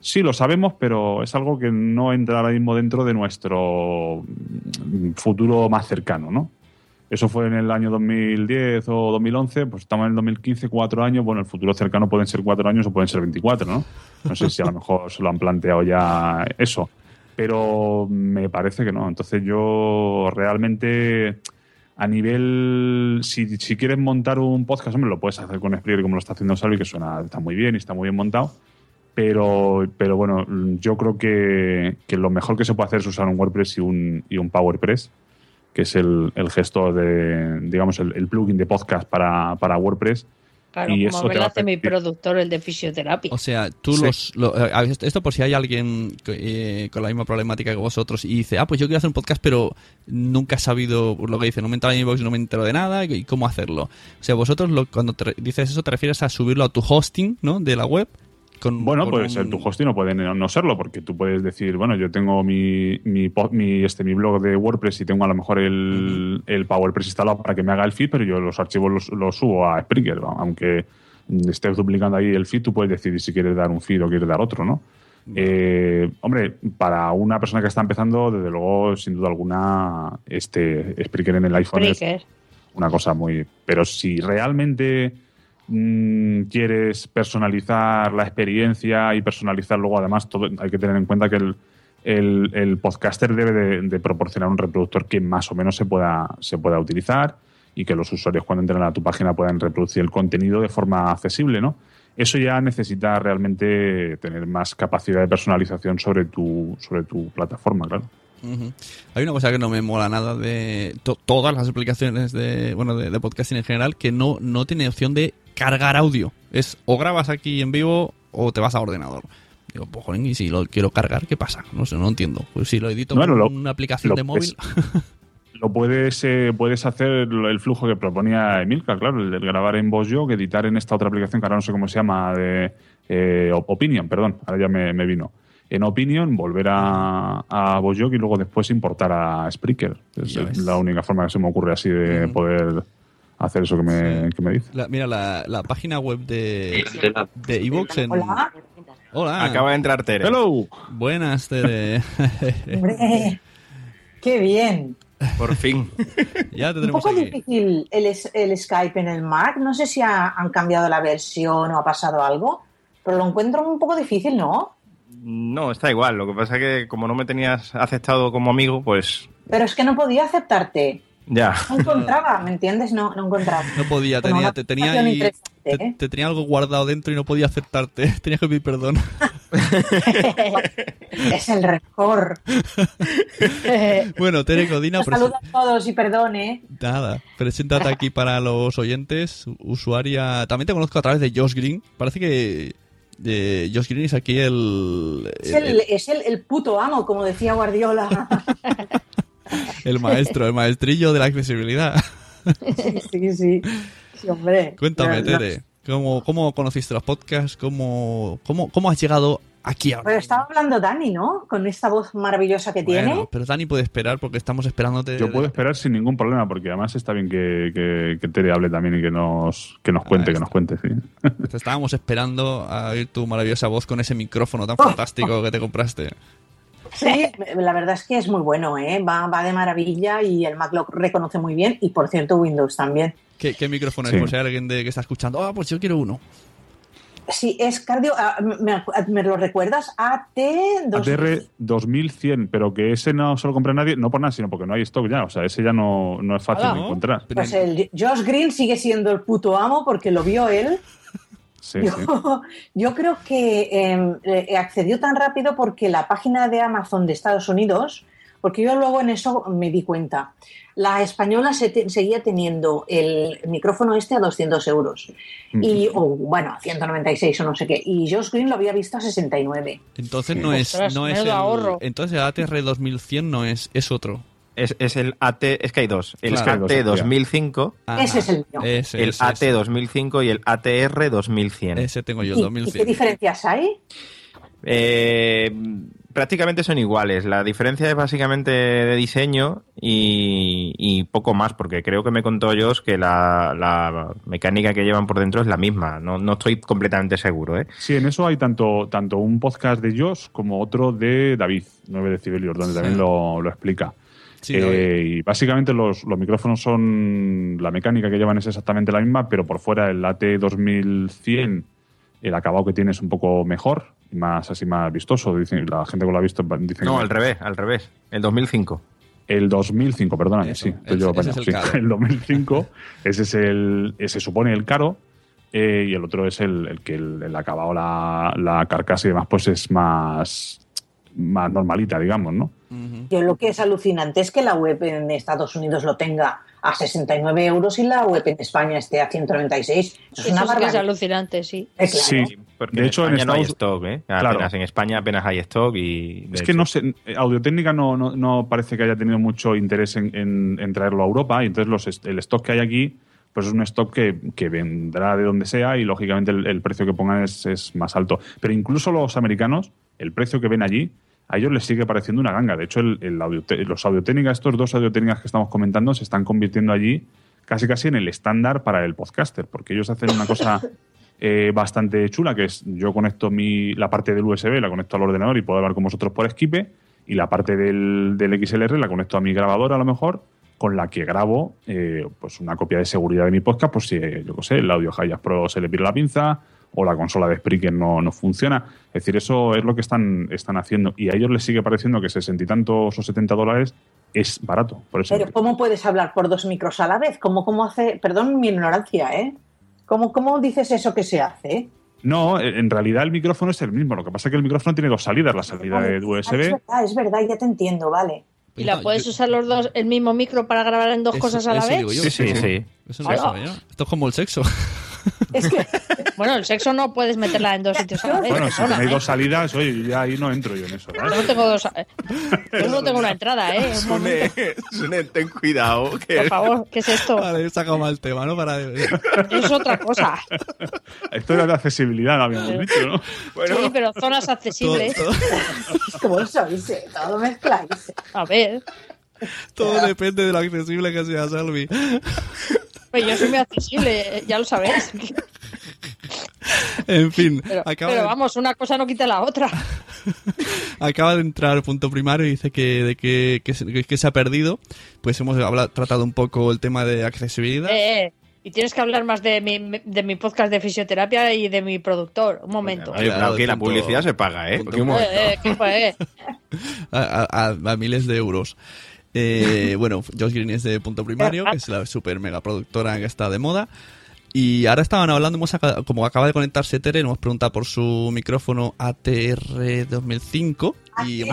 Sí, lo sabemos, pero es algo que no entra ahora mismo dentro de nuestro futuro más cercano, ¿no? Eso fue en el año 2010 o 2011, pues estamos en el 2015, 4 años. Bueno, el futuro cercano pueden ser 4 años o pueden ser 24, ¿no? No sé si a lo mejor se lo han planteado ya eso, pero me parece que no. Entonces yo realmente... A nivel, si quieres montar un podcast, hombre, lo puedes hacer con Spreaker como lo está haciendo Salvi, que está muy bien y está muy bien montado. Pero bueno, yo creo que lo mejor que se puede hacer es usar un WordPress y un PowerPress, que es el gestor de, digamos, el plugin de podcast para WordPress. Claro, y como lo hace mi productor, el de fisioterapia. O sea, tú sí. Esto por si hay alguien con la misma problemática que vosotros y dice, pues yo quiero hacer un podcast, pero nunca he sabido lo que dice, no me entero en iVoox, no me entero de nada, y cómo hacerlo. O sea, vosotros cuando dices eso te refieres a subirlo a tu hosting, ¿no?, de la web. Puede ser tu hosting o puede no serlo, porque tú puedes decir, bueno, yo tengo mi blog de WordPress y tengo a lo mejor el PowerPress instalado para que me haga el feed, pero yo los archivos los subo a Spreaker. Aunque estés duplicando ahí el feed, tú puedes decidir si quieres dar un feed o quieres dar otro, ¿no? Hombre, para una persona que está empezando, desde luego, sin duda alguna, Spreaker en el iPhone es una cosa muy... Pero si realmente... quieres personalizar la experiencia y personalizar luego además todo, hay que tener en cuenta que el podcaster debe de proporcionar un reproductor que más o menos se pueda utilizar y que los usuarios cuando entren a tu página puedan reproducir el contenido de forma accesible, ¿no? Eso ya necesita realmente tener más capacidad de personalización sobre tu plataforma, claro. Uh-huh. Hay una cosa que no me mola nada de todas las aplicaciones de podcasting en general, que no tiene opción de cargar audio. Es o grabas aquí en vivo o te vas a ordenador. Digo, pues joder, y si lo quiero cargar, ¿qué pasa? No sé, no entiendo. Pues si lo edito con una aplicación de móvil... Lo puedes hacer el flujo que proponía Emilka, claro, el grabar en Bosjock, editar en esta otra aplicación que ahora no sé cómo se llama, de Opinion, perdón, ahora ya me vino. En Opinion, volver a Bosjock y luego después importar a Spreaker. Es la única forma que se me ocurre así de poder hacer eso que me dice. Mira, la página web de iVoox en... Hola. Acaba de entrar Tere. Hello. Buenas, Tere. Hombre, qué bien. Por fin. Ya te un poco aquí. Difícil el Skype en el Mac. No sé si han cambiado la versión o ha pasado algo, pero lo encuentro un poco difícil, ¿no? No, está igual. Lo que pasa es que como no me tenías aceptado como amigo, pues... Pero es que no podía aceptarte. Ya. No encontraba, ¿me entiendes? No encontraba. No podía, te tenía algo guardado dentro y no podía aceptarte. Tenías que pedir perdón. Es el rencor. Bueno, Tere Codina, saludos a todos y perdone. Nada, preséntate aquí para los oyentes. Usuaria, también te conozco a través de Josh Green. Parece que Josh Green es aquí el puto amo, como decía Guardiola. El maestro, el maestrillo de la accesibilidad. Sí, hombre. Cuéntame, Tere, ¿cómo conociste los podcasts? ¿Cómo has llegado aquí ahora? Pero estaba hablando Dani, ¿no? Con esta voz maravillosa que tiene. Pero Dani puede esperar porque estamos esperándote. Yo puedo esperar sin ningún problema porque además está bien que Tere hable también y que nos cuente, sí. Te estábamos esperando a oír tu maravillosa voz con ese micrófono tan fantástico que te compraste. Sí, la verdad es que es muy bueno, va de maravilla y el Mac lo reconoce muy bien y, por cierto, Windows también. ¿Qué micrófono es? Sí. Por si hay alguien que está escuchando, pues yo quiero uno. Sí, es cardio, ¿me lo recuerdas? ATR 2100, pero que ese no se lo compra nadie, no por nada, sino porque no hay stock ya, o sea, ese ya no es fácil de encontrar. Pues el Josh Green sigue siendo el puto amo porque lo vio él. Sí, yo creo que accedió tan rápido porque la página de Amazon de Estados Unidos, porque yo luego en eso me di cuenta, la española seguía teniendo el micrófono a 200 euros y, a 196 o no sé qué, y Josh Green lo había visto a 69. Entonces no es el ahorro. Entonces el ATR 2100 no es otro. Es el AT, es que hay dos. El claro, AT 2005. Ese es el mío. El AT 2005 y el ATR 2100. Ese tengo yo, el 2100. ¿Y qué diferencias hay? Prácticamente son iguales. La diferencia es básicamente de diseño y poco más, porque creo que me contó Josh que la mecánica que llevan por dentro es la misma. No estoy completamente seguro, ¿eh? Sí, en eso hay tanto un podcast de Josh como otro de David, 9 decibelios, donde también lo explica. Sí, y básicamente los micrófonos son... La mecánica que llevan es exactamente la misma, pero por fuera el AT2100, el acabado que tiene es un poco mejor, más vistoso. Dicen, la gente que lo ha visto dice... No, al revés. El 2005. El 2005, perdóname, eso, sí. El 2005, ese supone el caro, y el otro es el que el acabado, la carcasa y demás, pues es más normalita, digamos, ¿no? Uh-huh. Yo lo que es alucinante es que la web en Estados Unidos lo tenga a 69 euros y la web en España esté a 196. Eso es alucinante, sí. Claro. Sí, porque de hecho, en España no hay stock, ¿eh? Claro. En España apenas hay stock y... Es que no sé, Audiotécnica no parece que haya tenido mucho interés en traerlo a Europa y entonces el stock que hay aquí pues es un stock que vendrá de donde sea y lógicamente el precio que pongan es más alto. Pero incluso los americanos, el precio que ven allí, a ellos les sigue pareciendo una ganga. De hecho, los Audiotécnicas, estos dos Audiotécnicas que estamos comentando, se están convirtiendo allí casi en el estándar para el podcaster, porque ellos hacen una cosa bastante chula, que es yo conecto la parte del USB, la conecto al ordenador y puedo hablar con vosotros por Skype, y la parte del XLR la conecto a mi grabadora a lo mejor, con la que grabo pues una copia de seguridad de mi podcast, pues si, yo qué sé, el Audio Hi-Fi Pro se le pira la pinza o la consola de Spreaker no funciona. Es decir, eso es lo que están haciendo. Y a ellos les sigue pareciendo que 60 y tantos o $70 es barato. Por eso. Pero ¿cómo puedes hablar por dos micros a la vez? ¿Cómo hace...? Perdón mi ignorancia, ¿eh? ¿Cómo dices eso que se hace? No, en realidad el micrófono es el mismo. Lo que pasa es que el micrófono tiene dos salidas. La salida de USB. Es verdad, ya te entiendo, vale. ¿Y la puedes usar los dos, el mismo micro, para grabar en dos cosas a la vez? Digo yo, sí. Eso no lo sabía. Esto es como el sexo. Es que... Bueno, el sexo no puedes meterla en dos sitios a la vez. Bueno, si tenéis dos salidas, oye, ya ahí no entro yo en eso. ¿Vale? Yo no tengo dos. Yo no tengo una entrada, ¿eh? Sune, ten cuidado. Que... Por favor, ¿qué es esto? Vale, he sacado mal el tema, ¿no? Es otra cosa. Esto era de accesibilidad, lo habíamos dicho, ¿no? Bueno, sí, pero zonas accesibles. ¿Cómo sois? Todo mezcláis. A ver. Todo depende de lo accesible que sea, Salvi. Pues yo soy muy accesible, ya lo sabéis. En fin, pero vamos, una cosa no quita la otra. Acaba de entrar Punto Primario y dice que se ha perdido. Pues hemos tratado un poco el tema de accesibilidad. Y tienes que hablar más de mi podcast de fisioterapia y de mi productor. Un momento. Bueno, claro, que la publicidad se paga, ¿eh? A miles de euros. Bueno, Josh Green es de Punto Primario, que es la super mega productora que está de moda. Y ahora estaban hablando, como acaba de conectarse Tere, nos pregunta por su micrófono ATR 2005. Y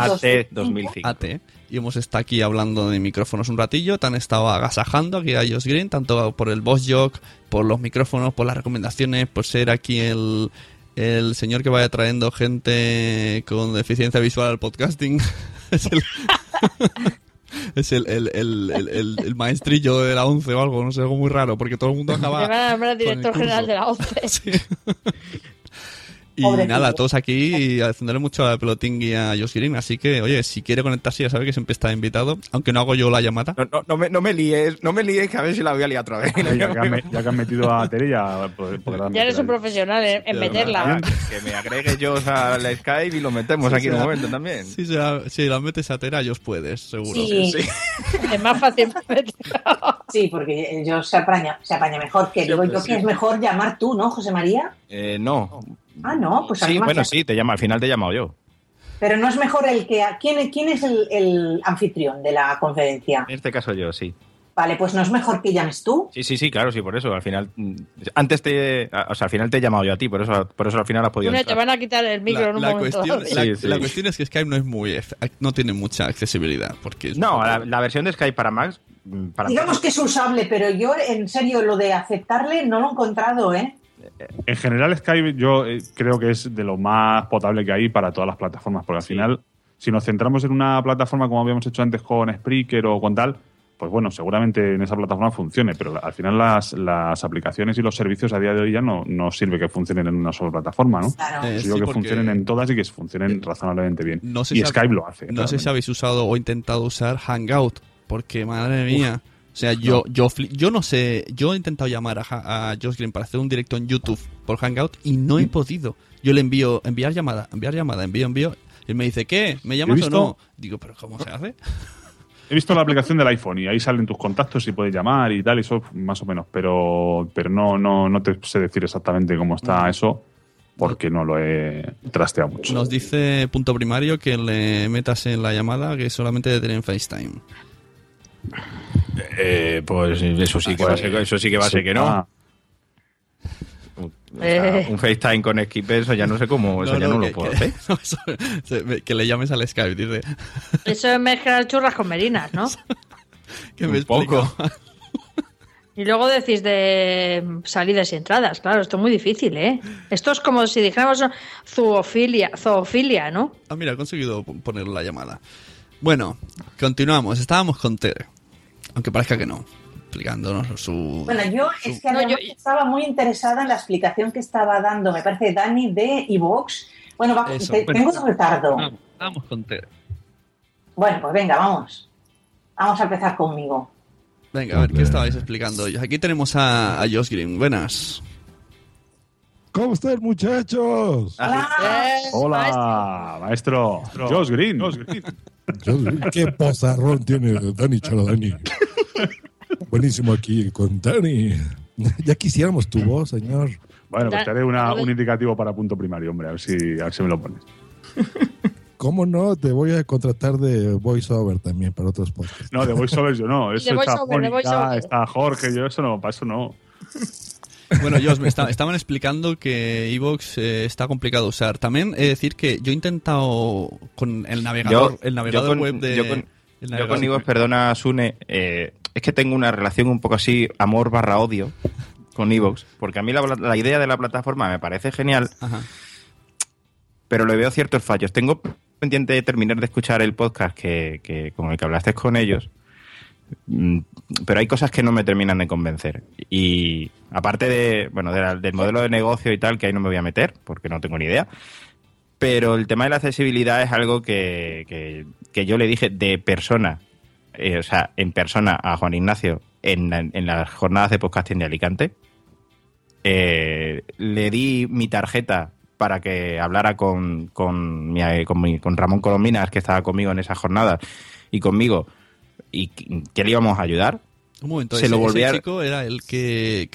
hemos estado aquí hablando de micrófonos un ratillo. Tan estaba agasajando aquí a Josh Green, tanto por el Bosjock, por los micrófonos, por las recomendaciones, por ser aquí el señor que vaya trayendo gente con deficiencia visual al podcasting. Es el maestrillo de la ONCE o algo, no sé, algo muy raro, porque todo el mundo acaba... Me van a nombrar director general de la ONCE. Sí. Y nada, todos aquí haciéndole mucho a Pelotingui y a Josh Green, así que, oye, si quiere conectarse ya sabe que siempre está invitado, aunque no hago yo la llamada. No me líes, que a ver si la voy a liar otra vez. Ya que has metido a Tere, ya eres un profesional en meterla. Que me agregue yo al Skype y lo metemos aquí en un momento también. Si la metes a Tere, a Josh puedes, seguro. Sí. Es más fácil meterla. Sí, porque Josh se apaña mejor. Que digo yo que es mejor llamar tú, ¿no, José María? No. Ah, no, pues sí, bueno, sí, al final te he llamado yo. Pero no es mejor el que... ¿Quién es el anfitrión de la conferencia? En este caso yo, sí. Vale, pues no es mejor que llames tú. Sí, claro, sí, por eso. Al final... al final te he llamado yo a ti, por eso al final has podido entrar. Te van a quitar el micro en un momento. La cuestión es que Skype no tiene mucha accesibilidad. No, la versión de Skype para Max... Digamos que es usable, pero yo, en serio, lo de aceptarle no lo he encontrado, ¿eh? En general, Skype yo creo que es de lo más potable que hay para todas las plataformas, porque al final, si nos centramos en una plataforma como habíamos hecho antes con Spreaker o con tal, pues bueno, seguramente en esa plataforma funcione, pero al final las aplicaciones y los servicios a día de hoy ya no sirve que funcionen en una sola plataforma, ¿no? Claro. Digo que funcionen en todas y que funcionen razonablemente bien. No sé Skype lo hace. No sé si habéis usado o intentado usar Hangout, porque madre mía... Uf. O sea, yo no sé, yo he intentado llamar a Josh Green para hacer un directo en YouTube por Hangout y no he podido. Yo le envío, enviar llamada, envío. Y me dice, ¿qué? ¿Me llamas o no? Digo, ¿pero cómo se hace? He visto la aplicación del iPhone y ahí salen tus contactos y puedes llamar y tal, y eso más o menos. Pero no te sé decir exactamente cómo está eso, porque no lo he trasteado mucho. Nos dice Punto Primario que le metas en la llamada, que solamente de tener en FaceTime. Pues eso sí que va a ser que no. O sea, un FaceTime con Skype, eso ya no sé cómo, eso no lo puedo hacer. Que le llames al Skype, dice. Eso es mezclar churras con merinas, ¿no? Que me explico. Y luego decís de salidas y entradas, claro, esto es muy difícil, ¿eh? Esto es como si dijéramos zoofilia, ¿no? Ah, mira, he conseguido poner la llamada. Bueno, continuamos. Estábamos con Tere, aunque parezca que no, explicándonos su... Bueno, yo estaba muy interesada en la explicación que estaba dando, me parece, Dani de iVoox. Bueno, tengo un retardo. Vamos con Tere. Bueno, pues venga, vamos. Vamos a empezar conmigo. Venga, a ver, ¿qué estabais explicando? Aquí tenemos a Josh Green. Buenas. ¿Cómo estáis, muchachos? Hola, maestro. Josh Green. Qué pasarrón tiene Dani Chaladani. Buenísimo aquí con Dani. Ya quisiéramos tu voz, señor. Bueno, pues te haré un indicativo para Punto Primario, hombre, a ver si me lo pones. ¿Cómo no? Te voy a contratar de VoiceOver también para otros podcasts. No, de VoiceOver yo no. Eso está Jorge, yo eso no. Bueno, Josh, estaban explicando que iVoox está complicado de usar. También he de decir que yo he intentado con el navegador web de iVoox, perdona, Sune, es que tengo una relación un poco así, amor barra odio, con iVoox, porque a mí la idea de la plataforma me parece genial, ajá, pero le veo ciertos fallos. Tengo pendiente de terminar de escuchar el podcast que con el que hablaste con ellos, pero hay cosas que no me terminan de convencer. Y aparte del modelo de negocio y tal, que ahí no me voy a meter, porque no tengo ni idea, pero el tema de la accesibilidad es algo que yo le dije de persona, en persona a Juan Ignacio en las jornadas de podcasting de Alicante. Le di mi tarjeta para que hablara con Ramón Colominas, que estaba conmigo en esas jornadas, y conmigo, y que le íbamos a ayudar. Un momento, ese chico era el que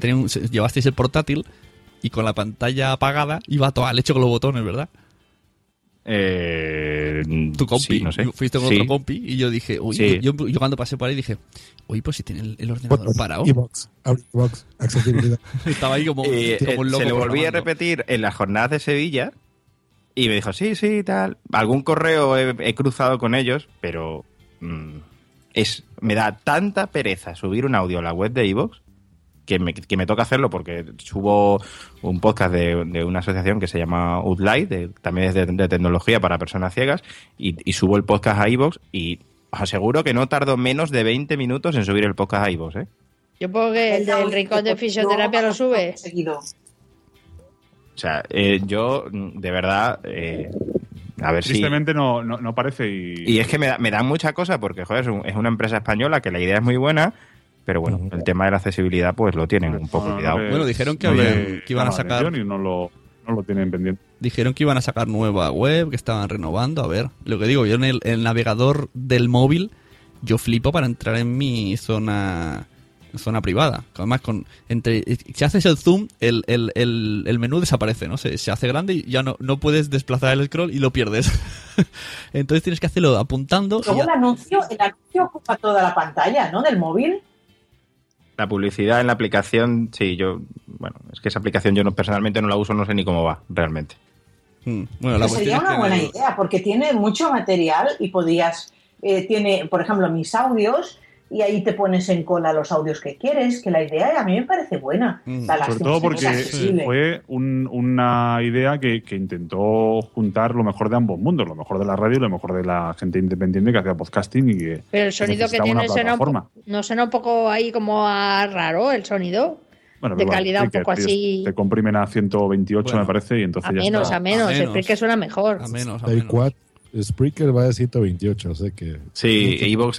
tenía llevasteis el portátil y con la pantalla apagada iba todo al hecho con los botones, ¿verdad? Tu compi, sí, no sé. Fuiste con otro compi y yo dije, uy, sí. yo cuando pasé por ahí dije, uy, pues si tiene el ordenador parado. iVoox, accesibilidad. Estaba ahí como un loco. Se lo volví a repetir en las jornadas de Sevilla y me dijo, sí, tal. Algún correo he cruzado con ellos, pero me da tanta pereza subir un audio a la web de iVoox que me toca hacerlo, porque subo un podcast de una asociación que se llama Outlight, también es de tecnología para personas ciegas, y subo el podcast a iVoox y os aseguro que no tardo menos de 20 minutos en subir el podcast a iVoox, ¿eh? Yo puedo que el del rincón de fisioterapia lo sube. O sea, yo de verdad... A ver, tristemente si... no parece y es que me da mucha cosa porque, joder, es una empresa española que la idea es muy buena, pero bueno, el tema de la accesibilidad pues lo tienen un poco olvidado. Bueno, dijeron que iban a sacar... Y no lo tienen pendiente. Dijeron que iban a sacar nueva web, que estaban renovando. A ver, lo que digo, yo en el navegador del móvil, yo flipo para entrar en mi zona privada. Además, si haces el zoom, el menú desaparece, ¿no? Se hace grande y ya no puedes desplazar el scroll y lo pierdes. Entonces tienes que hacerlo apuntando. Luego el anuncio ocupa toda la pantalla, ¿no? Del móvil. La publicidad en la aplicación, sí, es que esa aplicación yo personalmente no la uso, no sé ni cómo va realmente. Bueno, la sería una buena idea, porque tiene mucho material y podías, tiene, por ejemplo, mis audios, y ahí te pones en cola los audios que quieres, que la idea a mí me parece buena. Sobre todo porque fue una idea que intentó juntar lo mejor de ambos mundos, lo mejor de la radio y lo mejor de la gente independiente que hacía podcasting. Pero el sonido que tiene suena un poco ahí como a raro, el sonido. Bueno, de calidad un poco así. Te comprimen a 128, me parece, y entonces a menos. Es que suena mejor. A menos. Spreaker va a 128, o sea que... Sí,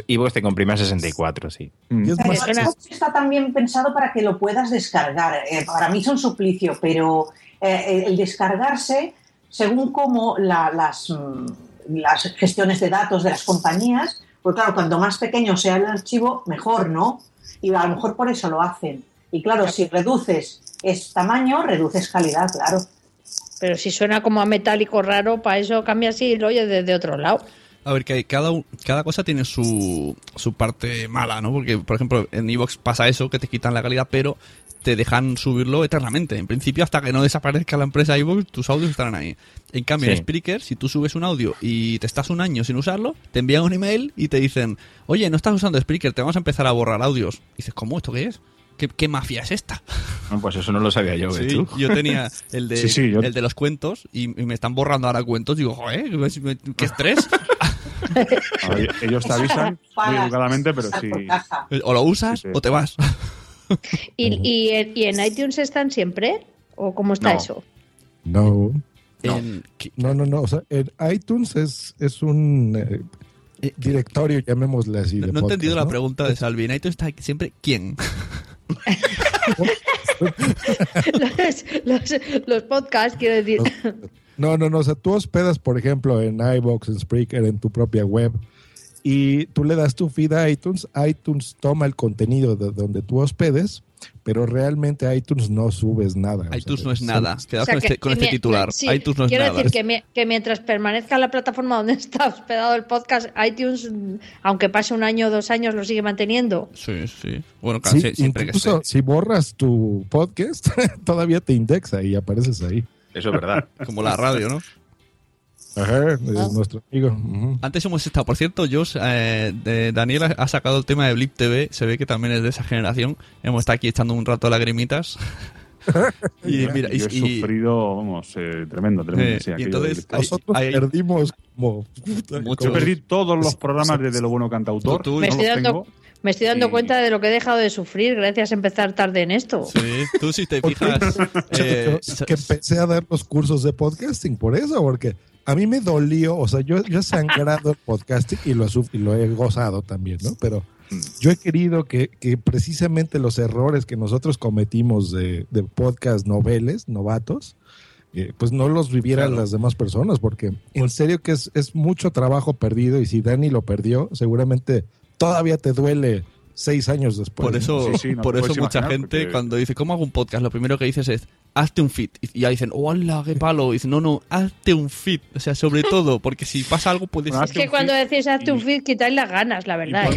iVoox te comprime a 64, sí. Es más, está también pensado para que lo puedas descargar. Para mí es un suplicio, pero el descargarse, según como las gestiones de datos de las compañías, pues claro, cuanto más pequeño sea el archivo, mejor, ¿no? Y a lo mejor por eso lo hacen. Y claro, si reduces ese tamaño, reduces calidad, claro. Pero si suena como a metálico raro, para eso cambias y lo oyes desde otro lado. A ver, que cada cosa tiene su parte mala, ¿no? Porque, por ejemplo, en iVoox pasa eso, que te quitan la calidad, pero te dejan subirlo eternamente. En principio, hasta que no desaparezca la empresa iVoox, tus audios estarán ahí. En cambio, en Spreaker, si tú subes un audio y te estás un año sin usarlo, te envían un email y te dicen, oye, no estás usando Spreaker, te vamos a empezar a borrar audios. Y dices, ¿cómo? ¿Esto qué es? ¿Qué mafia es esta? Pues eso no lo sabía yo. Sí, ¿tú? Yo tenía el de los cuentos y me están borrando ahora cuentos. Digo, joder, qué estrés. Ver, ellos te avisan muy educadamente, pero sí. O lo usas o te vas. ¿Y en iTunes están siempre? ¿O cómo está eso? No. O sea, en iTunes es un... directorio, llamémosle así. No he entendido la pregunta de Salvi. En iTunes está siempre ¿quién? los podcasts, quiero decir. No, o sea, tú hospedas, por ejemplo, en iVoox, en Spreaker, en tu propia web, y tú le das tu feed a iTunes toma el contenido de donde tú hospedes pero realmente iTunes no subes nada. iTunes no es nada. Quedaos con este titular. Sí, iTunes no es nada. Quiero decir que mientras permanezca la plataforma donde está hospedado el podcast, iTunes, aunque pase un año o 2 años, lo sigue manteniendo. Sí, sí. Bueno, claro, sí, siempre que esté. Si borras tu podcast, todavía te indexa y apareces ahí. Eso es verdad. Como la radio, ¿no? Ajá, es nuestro amigo. Uh-huh. Antes hemos estado, por cierto, Josh, Daniel ha sacado el tema de Blip TV, se ve que también es de esa generación. Hemos estado aquí echando un rato lagrimitas. Y mira, yo he sufrido, vamos, tremendo. Sí, y entonces nosotros perdimos como mucho. Yo perdí todos los programas desde Lo Bueno Cantautor. Tú, Me estoy dando cuenta de lo que he dejado de sufrir gracias a empezar tarde en esto. Sí, tú si te fijas... que empecé a dar los cursos de podcasting por eso, porque a mí me dolió, o sea, yo he sangrado el podcasting y lo he gozado también, ¿no? Pero yo he querido que precisamente los errores que nosotros cometimos de podcast noveles, novatos, pues no los vivieran las demás personas, porque en serio que es mucho trabajo perdido, y si Dani lo perdió, seguramente... todavía te duele 6 años después. Por eso, no por eso mucha gente cuando dice, ¿cómo hago un podcast? Lo primero que dices es, hazte un feed. Y ya dicen, ¡hola, qué palo! Y dicen, no, hazte un feed. O sea, sobre todo, porque si pasa algo puedes... Es que cuando decís hazte un feed, quitáis las ganas, la verdad.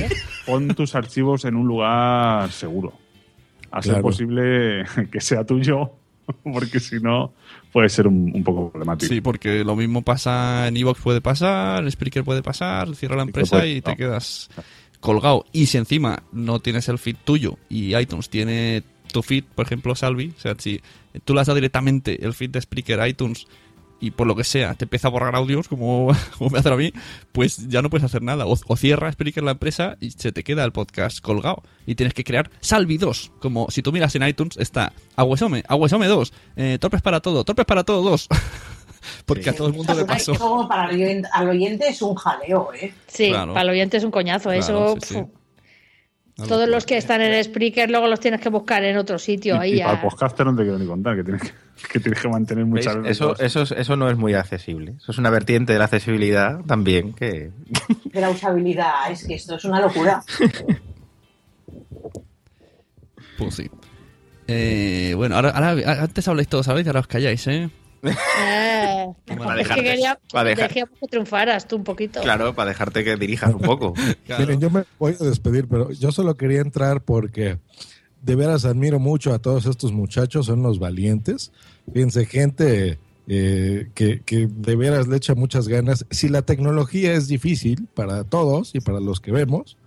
Pon tus archivos en un lugar seguro. Hacer posible que sea tuyo, porque si no... puede ser un poco problemático. Sí, porque lo mismo pasa en iVoox, puede pasar, Spreaker puede pasar, cierra la empresa y te quedas colgado. Y si encima no tienes el feed tuyo y iTunes tiene tu feed, por ejemplo, Salvi, o sea, si tú le has dado directamente el feed de Spreaker a iTunes y por lo que sea te empieza a borrar audios, como me hace a mí, pues ya no puedes hacer nada. O cierra Spreaker la empresa y se te queda el podcast colgado. Y tienes que crear Salvi 2. Como si tú miras en iTunes, está Aguasome 2, Torpes para todo 2. Porque a todo el mundo le pasó. Como para al oyente es un jaleo, ¿eh? Sí, claro. Para el oyente es un coñazo. Claro, eso... Sí, sí. Todos los que están en Spreaker luego los tienes que buscar en otro sitio. Y para el podcaster no te quiero ni contar, que tienes que mantener muchas veces. Eso no es muy accesible. Eso es una vertiente de la accesibilidad también. De la usabilidad. Es que esto es una locura. Pues sí. Bueno, ahora antes habláis todos, ¿sabéis? Ahora os calláis, ¿eh? Es que quería que triunfaras tú un poquito. Claro, para dejarte que dirijas un poco. Claro. Miren, yo me voy a despedir, pero yo solo quería entrar porque de veras admiro mucho a todos estos muchachos, son los valientes. Fíjense, gente que de veras le echa muchas ganas. Si la tecnología es difícil para todos y para los que vemos,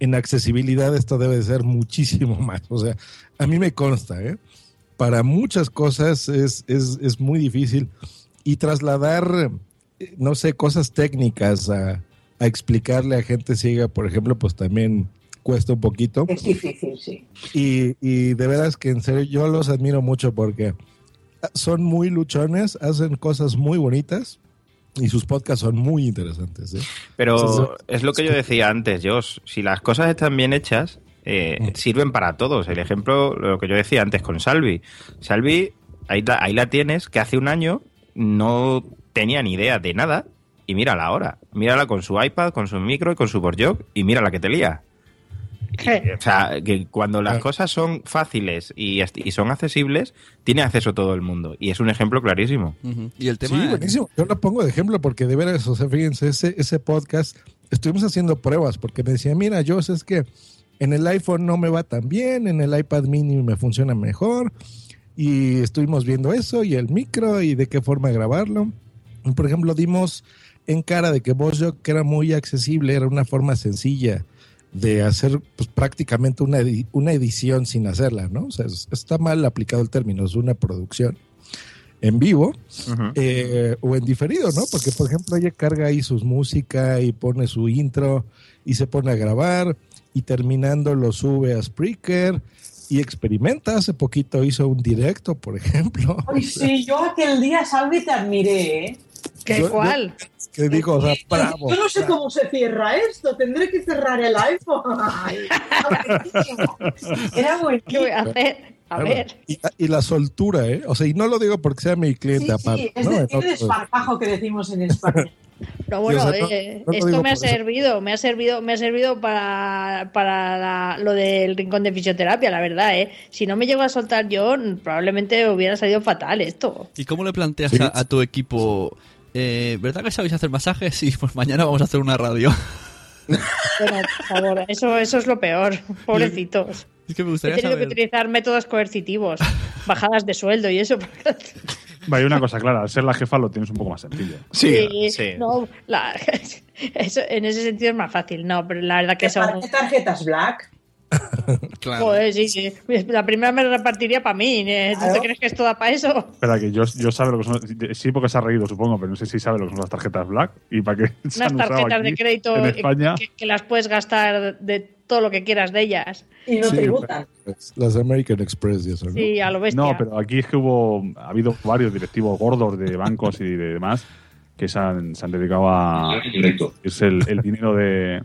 en accesibilidad esto debe de ser muchísimo más. O sea, a mí me consta, para muchas cosas es muy difícil y trasladar, no sé, cosas técnicas a explicarle a gente ciega, por ejemplo, pues también cuesta un poquito. Es difícil, sí. Y de veras que en serio yo los admiro mucho porque son muy luchones, hacen cosas muy bonitas y sus podcasts son muy interesantes. Pero entonces, es lo que yo decía antes, Josh, si las cosas están bien hechas, sirven para todos. El ejemplo, lo que yo decía antes con Salvi, ahí la tienes, que hace un año no tenía ni idea de nada y mírala ahora, mírala con su iPad, con su micro y con su Bosjock y mírala que te lía. O sea, que cuando las cosas son fáciles y son accesibles, tiene acceso a todo el mundo. Y es un ejemplo clarísimo. Uh-huh. Y el tema buenísimo. Yo lo pongo de ejemplo porque de veras, o sea, fíjense, ese podcast, estuvimos haciendo pruebas porque me decía, mira, yo es que en el iPhone no me va tan bien, en el iPad mini me funciona mejor. Y estuvimos viendo eso y el micro y de qué forma grabarlo. Y por ejemplo, dimos en cara de que Bosjock, que era muy accesible, era una forma sencilla de hacer pues, prácticamente una edición sin hacerla, ¿no? O sea, está mal aplicado el término, es una producción en vivo o en diferido, ¿no? Porque, por ejemplo, ella carga ahí su música y pone su intro y se pone a grabar y terminando lo sube a Spreaker y experimenta. Hace poquito hizo un directo, por ejemplo. Ay, sí, yo aquel día, Salvi, te admiré, ¿eh? ¿Qué cuál? Que digo, o sea, bravo. Yo no sé cómo se cierra esto, tendré que cerrar el iPhone. Era buenísimo. ¿Qué voy a hacer? A claro. Ver. Y la soltura, ¿eh? O sea, y no lo digo porque sea mi cliente aparte. Sí, es decir, el esparpajo que decimos en España. Pero bueno, o sea, no esto me ha servido para lo del rincón de fisioterapia, la verdad, ¿eh? Si no me llego a soltar yo, probablemente hubiera salido fatal esto. ¿Y cómo le planteas a tu equipo, ¿verdad que sabéis hacer masajes? Sí, pues mañana vamos a hacer una radio. Bueno, por favor, eso es lo peor, pobrecitos. Es que me gustaría He tenido que utilizar métodos coercitivos, bajadas de sueldo y eso. Vale, una cosa clara, al ser la jefa lo tienes un poco más sencillo. Sí. No, eso, en ese sentido es más fácil, no, pero la verdad que son... ¿Qué tarjetas black? Claro. Pues sí. La primera me la repartiría para mí. ¿Tú te crees que es toda para eso? Espera, que yo sabe lo que son. Sí, porque se ha reído, supongo, pero no sé si sabe lo que son las tarjetas black y para qué. Unas tarjetas de crédito en España. Que las puedes gastar de todo lo que quieras de ellas. Y no tributan. Las American Express, ya sabes. Sí, a lo bestia. No, pero aquí es que ha habido varios directivos gordos de bancos y de demás que se han dedicado a. Es el dinero de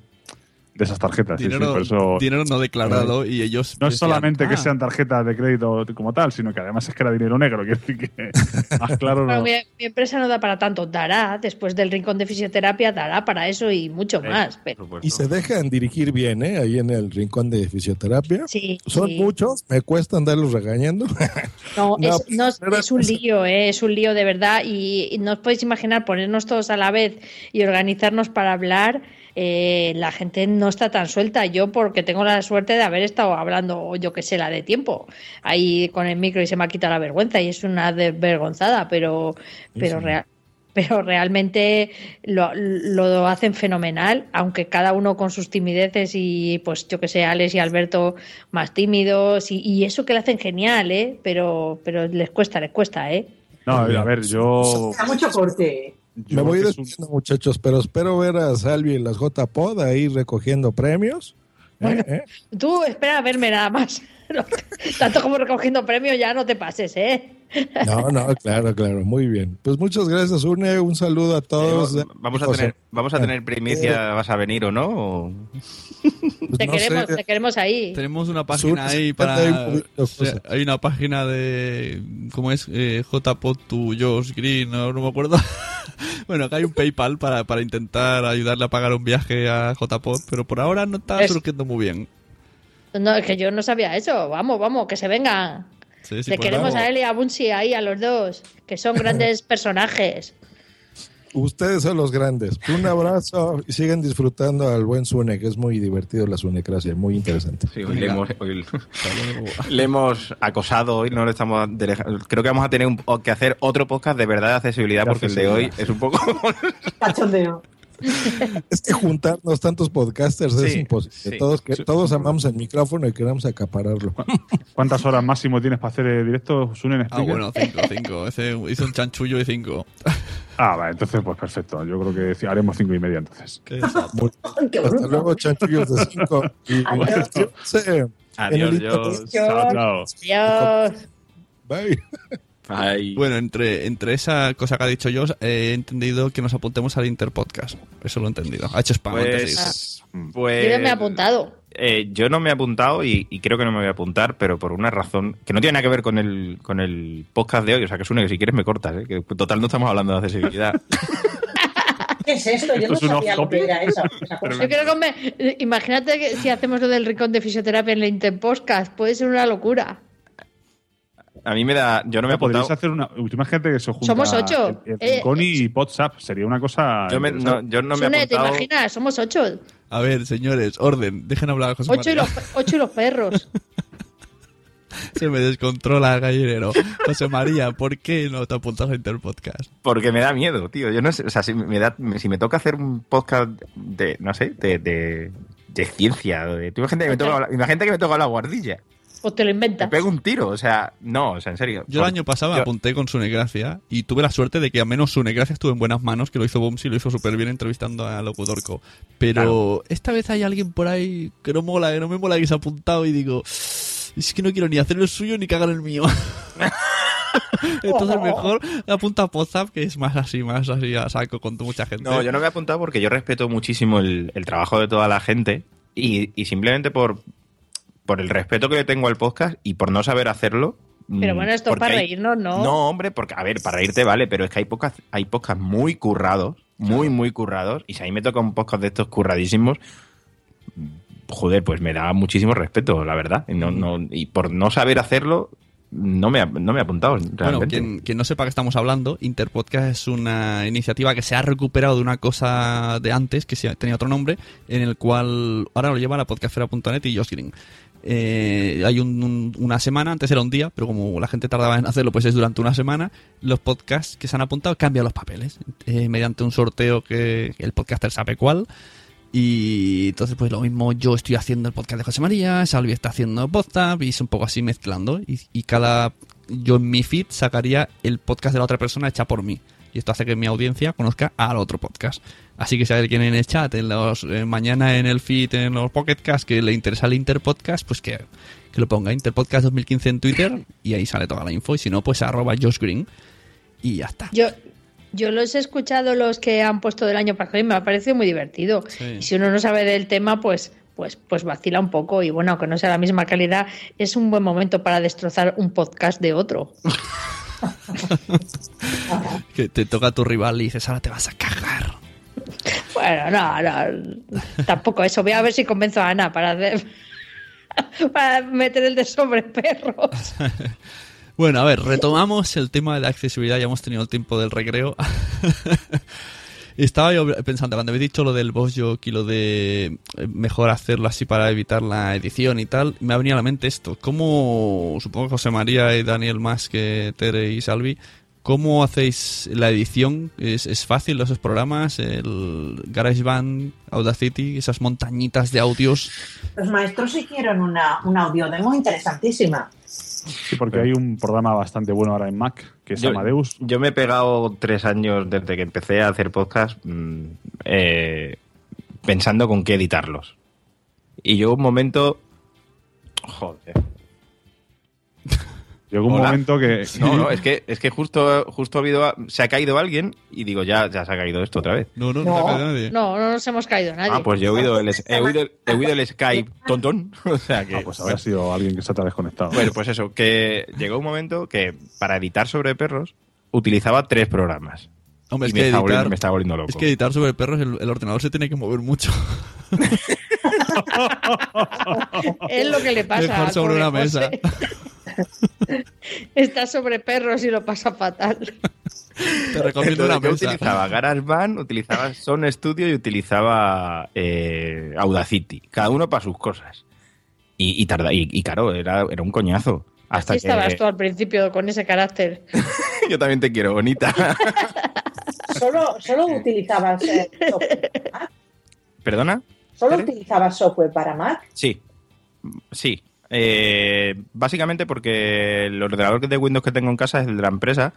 esas tarjetas. Dinero no declarado y ellos... No es solamente que sean tarjetas de crédito como tal, sino que además es que era dinero negro. Quiero decir que más claro no... Mi empresa no da para tanto. Dará, después del rincón de fisioterapia, dará para eso y mucho más. Pero... Y se dejan dirigir bien, ¿eh? Ahí en el rincón de fisioterapia. Sí, son muchos, me cuesta andarlos regañando. Es un lío, ¿eh? Es un lío de verdad. Y no os podéis imaginar ponernos todos a la vez y organizarnos para hablar. La gente no está tan suelta. Yo porque tengo la suerte de haber estado hablando, yo que sé, la de tiempo ahí con el micro y se me ha quitado la vergüenza y es una desvergonzada, pero sí. Pero realmente lo hacen fenomenal, aunque cada uno con sus timideces y pues yo que sé, Alex y Alberto más tímidos y eso que lo hacen genial, pero les cuesta, ¿eh? No, a ver, yo... Está mucho corte. Yo me voy despidiendo, muchachos, pero espero ver a Salvi en las JPod ahí recogiendo premios. Bueno, tú espera a verme nada más. Tanto como recogiendo premios ya no te pases, ¿eh? No, claro, muy bien. Pues muchas gracias, Une, un saludo a todos. Vamos a tener primicia, ¿vas a venir o no? Pues te queremos ahí. Tenemos una página ahí para... Hay una página de... ¿Cómo es? JPod to Josh Green, no me acuerdo. Bueno, acá hay un PayPal para intentar ayudarle a pagar un viaje a JPod, pero por ahora no está surgiendo muy bien. No, es que yo no sabía eso. Vamos, que se vengan. Sí, pues queremos a él y a Bumsy ahí, a los dos, que son grandes personajes. Ustedes son los grandes. Un abrazo y sigan disfrutando al buen Sune, que es muy divertido la Sunnecracia, muy interesante. Sí, hoy le hemos acosado, hoy no le estamos... Creo que vamos a tener que hacer otro podcast de verdad de accesibilidad, porque el de hoy es un poco... Cachondeo. Es que juntarnos tantos podcasters es imposible. Sí. Todos amamos el micrófono y queremos acapararlo. ¿Cuántas horas máximo tienes para hacer directos, Sune, en Spreaker? Bueno, 5. Hice un chanchullo de 5. Vale, entonces pues perfecto. Yo creo que haremos 5:30 entonces. Hasta luego, chanchullos de 5. Adiós. Adiós. Bye. Ay. Bueno, entre esa cosa que ha dicho yo, he entendido que nos apuntemos al Interpodcast. Eso lo he entendido. Ha hecho spam antes. Yo no me he apuntado. Yo no me he apuntado y creo que no me voy a apuntar, pero por una razón que no tiene nada que ver con el podcast de hoy. O sea, que es una que si quieres me cortas, ¿eh? Que total no estamos hablando de accesibilidad. ¿Qué es esto? Yo no sabía lo que era eso. Yo creo que imagínate que si hacemos lo del rincón de fisioterapia en el Interpodcast, puede ser una locura. A mí me da... Yo no me he apuntado. Podrías hacer una... Imagínate que se junta... Somos 8. Connie y WhatsApp. Sería una cosa... Yo no me he apuntado. ¿Te imaginas? Somos 8. A ver, señores, orden. Dejen hablar a José María. 8 y los perros. Se me descontrola el gallinero. José María, ¿por qué no te apuntas a Interpodcast? Porque me da miedo, tío. Yo no sé... O sea, si me toca hacer un podcast de... No sé, de ciencia. Imagínate que me toca la guardilla. O te lo inventas. Te pego un tiro, en serio. Yo el año pasado me apunté con Sunnecracia y tuve la suerte de que al menos Sunnecracia estuvo en buenas manos, que lo hizo Bumsy, lo hizo súper bien entrevistando a Locudorco. Pero Esta vez hay alguien por ahí que no me mola que se ha apuntado y digo, es que no quiero ni hacer el suyo ni cagar el mío. Entonces mejor apunta a WhatsApp, que es más así a saco con mucha gente. No, yo no me he apuntado porque yo respeto muchísimo el trabajo de toda la gente y simplemente por... por el respeto que le tengo al podcast y por no saber hacerlo. Pero bueno, esto para reírnos, ¿no? No, hombre, porque, a ver, para reírte vale, pero es que hay podcasts muy currados, muy currados, y si a mí me toca un podcast de estos curradísimos, joder, pues me da muchísimo respeto, la verdad. Y por no saber hacerlo, no me he apuntado realmente. Bueno, quien no sepa que estamos hablando, Interpodcast es una iniciativa que se ha recuperado de una cosa de antes, que tenía otro nombre, en el cual ahora lo lleva la podcastfera.net y Josh Green. Hay una semana, antes era un día, pero como la gente tardaba en hacerlo, pues es durante una semana. Los podcasts que se han apuntado cambian los papeles mediante un sorteo que el podcaster sabe cuál. Y entonces pues lo mismo, yo estoy haciendo el podcast de José María, Salvi está haciendo podcast, y es un poco así mezclando, y cada, yo en mi feed sacaría el podcast de la otra persona hecha por mí, y esto hace que mi audiencia conozca al otro podcast. Así que si hay alguien en el chat, mañana en el feed, en los podcasts que le interesa el Interpodcast, pues que lo ponga Interpodcast 2015 en Twitter y ahí sale toda la info, y si no, pues @JoshGreen y ya está. Yo los he escuchado, los que han puesto del año pasado, y me ha parecido muy divertido. Sí. Y si uno no sabe del tema, pues vacila un poco. Y bueno, aunque no sea la misma calidad, es un buen momento para destrozar un podcast de otro. Que te toca a tu rival y dices, ahora te vas a cagar. Bueno, no. Tampoco eso. Voy a ver si convenzo a Ana para meter el de sobre perros. Bueno, a ver, retomamos el tema de la accesibilidad. Ya hemos tenido el tiempo del recreo. Estaba yo pensando, cuando habéis dicho lo del Bosjock y lo de mejor hacerlo así para evitar la edición y tal, me ha venido a la mente esto. ¿Cómo, supongo José María y Daniel más que Tere y Salvi, cómo hacéis la edición? ¿Es fácil los programas? El GarageBand, Audacity, esas montañitas de audios. Los maestros hicieron una audiodemo interesantísima. Sí, porque hay un programa bastante bueno ahora en Mac, que es Amadeus. Yo me he pegado 3 años desde que empecé a hacer podcast pensando con qué editarlos. Y yo un momento... Joder. Llegó un momento que... No, es que justo ha habido... Se ha caído alguien y digo, ya se ha caído esto otra vez. No se ha caído nadie. No nos hemos caído nadie. Ah, pues yo he oído el Skype tontón. O sea que... pues habrá sido alguien que se ha desconectado. Bueno, pues eso, que llegó un momento que para editar sobre perros utilizaba 3 programas. Hombre, y me estaba volviendo loco. Es que editar sobre perros, el ordenador se tiene que mover mucho. Es lo que le pasa. Dejar sobre una mesa. Está sobre perros y lo pasa fatal. Te recomiendo una mesa. Utilizaba GarageBand, utilizaba Sound Studio y utilizaba Audacity. Cada uno para sus cosas. Y claro, era un coñazo. Hasta sí, que... estabas tú al principio con ese carácter. Yo también te quiero, bonita. Solo utilizabas software para Mac. ¿Perdona? ¿Solo utilizabas software para Mac? Sí. Básicamente porque el ordenador de Windows que tengo en casa es el de la empresa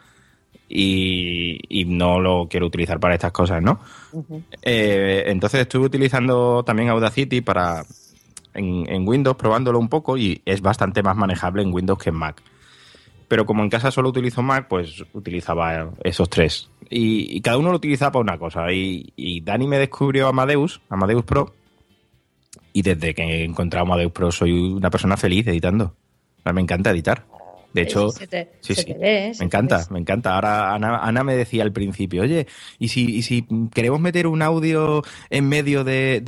y no lo quiero utilizar para estas cosas, ¿no? Uh-huh. Entonces estuve utilizando también Audacity para en Windows, probándolo un poco, y es bastante más manejable en Windows que en Mac. Pero como en casa solo utilizo Mac, pues utilizaba esos 3. Y cada uno lo utilizaba para una cosa. Y Dani me descubrió Amadeus Pro. Y desde que he encontrado Amadeus Pro soy una persona feliz editando. Me encanta editar. De hecho, me encanta. Ahora Ana me decía al principio, oye, ¿y si queremos meter un audio en medio de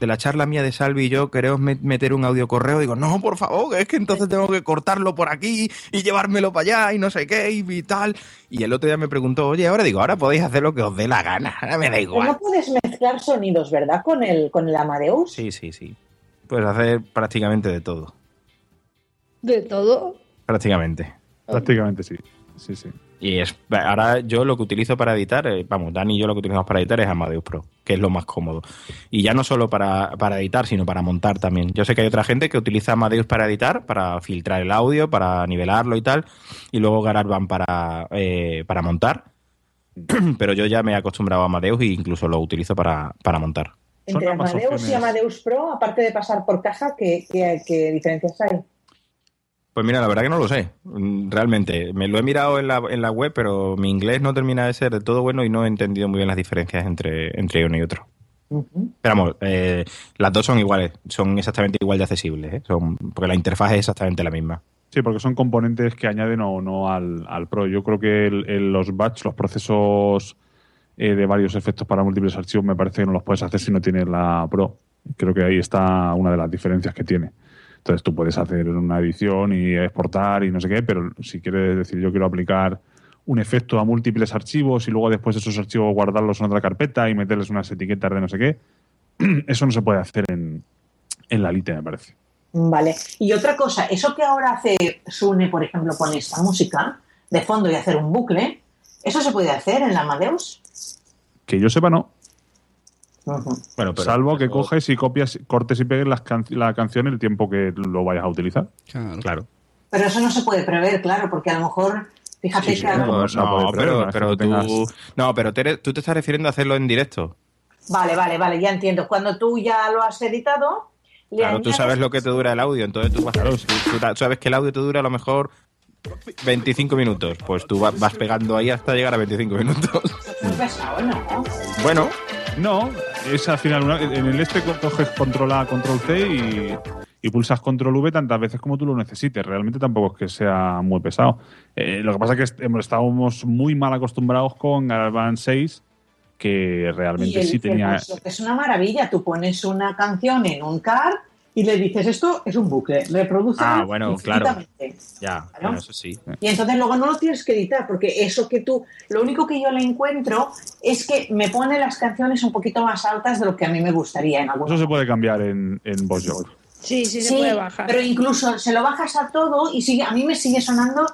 la charla mía de Salvi y yo, queremos meter un audio correo? Digo, no, por favor, es que entonces tengo que cortarlo por aquí y llevármelo para allá y no sé qué y tal. Y el otro día me preguntó, oye, ahora podéis hacer lo que os dé la gana, ahora me da igual. No puedes mezclar sonidos, ¿verdad? Con el Amadeus. Sí. Puedes hacer prácticamente de todo. ¿De todo? Prácticamente sí. Y ahora yo lo que utilizo para editar, Dani y yo lo que utilizamos para editar es Amadeus Pro, que es lo más cómodo. Y ya no solo para editar, sino para montar también. Yo sé que hay otra gente que utiliza Amadeus para editar, para filtrar el audio, para nivelarlo y tal, y luego GarageBand para montar. Pero yo ya me he acostumbrado a Amadeus e incluso lo utilizo para montar. Entre Amadeus y Amadeus Pro, aparte de pasar por caja, ¿qué diferencias hay? Pues mira, la verdad que no lo sé, realmente. Me lo he mirado en la web, pero mi inglés no termina de ser de todo bueno y no he entendido muy bien las diferencias entre uno y otro. Pero vamos, las dos son iguales, son exactamente igual de accesibles, porque la interfaz es exactamente la misma. Sí, porque son componentes que añaden o no al Pro. Yo creo que los batch, los procesos de varios efectos para múltiples archivos, me parece que no los puedes hacer si no tienes la Pro. Creo que ahí está una de las diferencias que tiene. Entonces tú puedes hacer una edición y exportar y no sé qué, pero si quieres decir yo quiero aplicar un efecto a múltiples archivos y luego después esos archivos guardarlos en otra carpeta y meterles unas etiquetas de no sé qué, eso no se puede hacer en la Lite, me parece. Vale. Y otra cosa, eso que ahora hace Sune, por ejemplo, con esta música de fondo y hacer un bucle, ¿eso se puede hacer en la Amadeus? Que yo sepa, no. Uh-huh. Bueno, pero, salvo que coges y copias, cortes y pegues la canción el tiempo que lo vayas a utilizar. Claro. Pero eso no se puede prever, claro, porque a lo mejor... Fíjate que... Sí, pero Tere, tú te estás refiriendo a hacerlo en directo. Vale, ya entiendo. Cuando tú ya lo has editado... Claro, tú sabes lo que te dura el audio, entonces tú vas... Tú sabes que el audio te dura a lo mejor 25 minutos. Pues tú vas pegando ahí hasta llegar a 25 minutos. Es muy pesado, ¿no? Bueno... No, es al final, en el coges control A, control C y pulsas control V tantas veces como tú lo necesites. Realmente tampoco es que sea muy pesado. Lo que pasa es que estábamos muy mal acostumbrados con GarageBand 6, que realmente sí tenía... Es una maravilla, tú pones una canción en un card y le dices esto es un bucle, reproduce infinitamente. Claro. Ya, ¿no? Bueno, eso sí. Y entonces luego no lo tienes que editar, porque eso que tú... Lo único que yo le encuentro es que me pone las canciones un poquito más altas de lo que a mí me gustaría en algún... Eso se puede cambiar en Voxyok. Sí, se puede bajar. Pero incluso se lo bajas a todo y sigue, a mí me sigue sonando...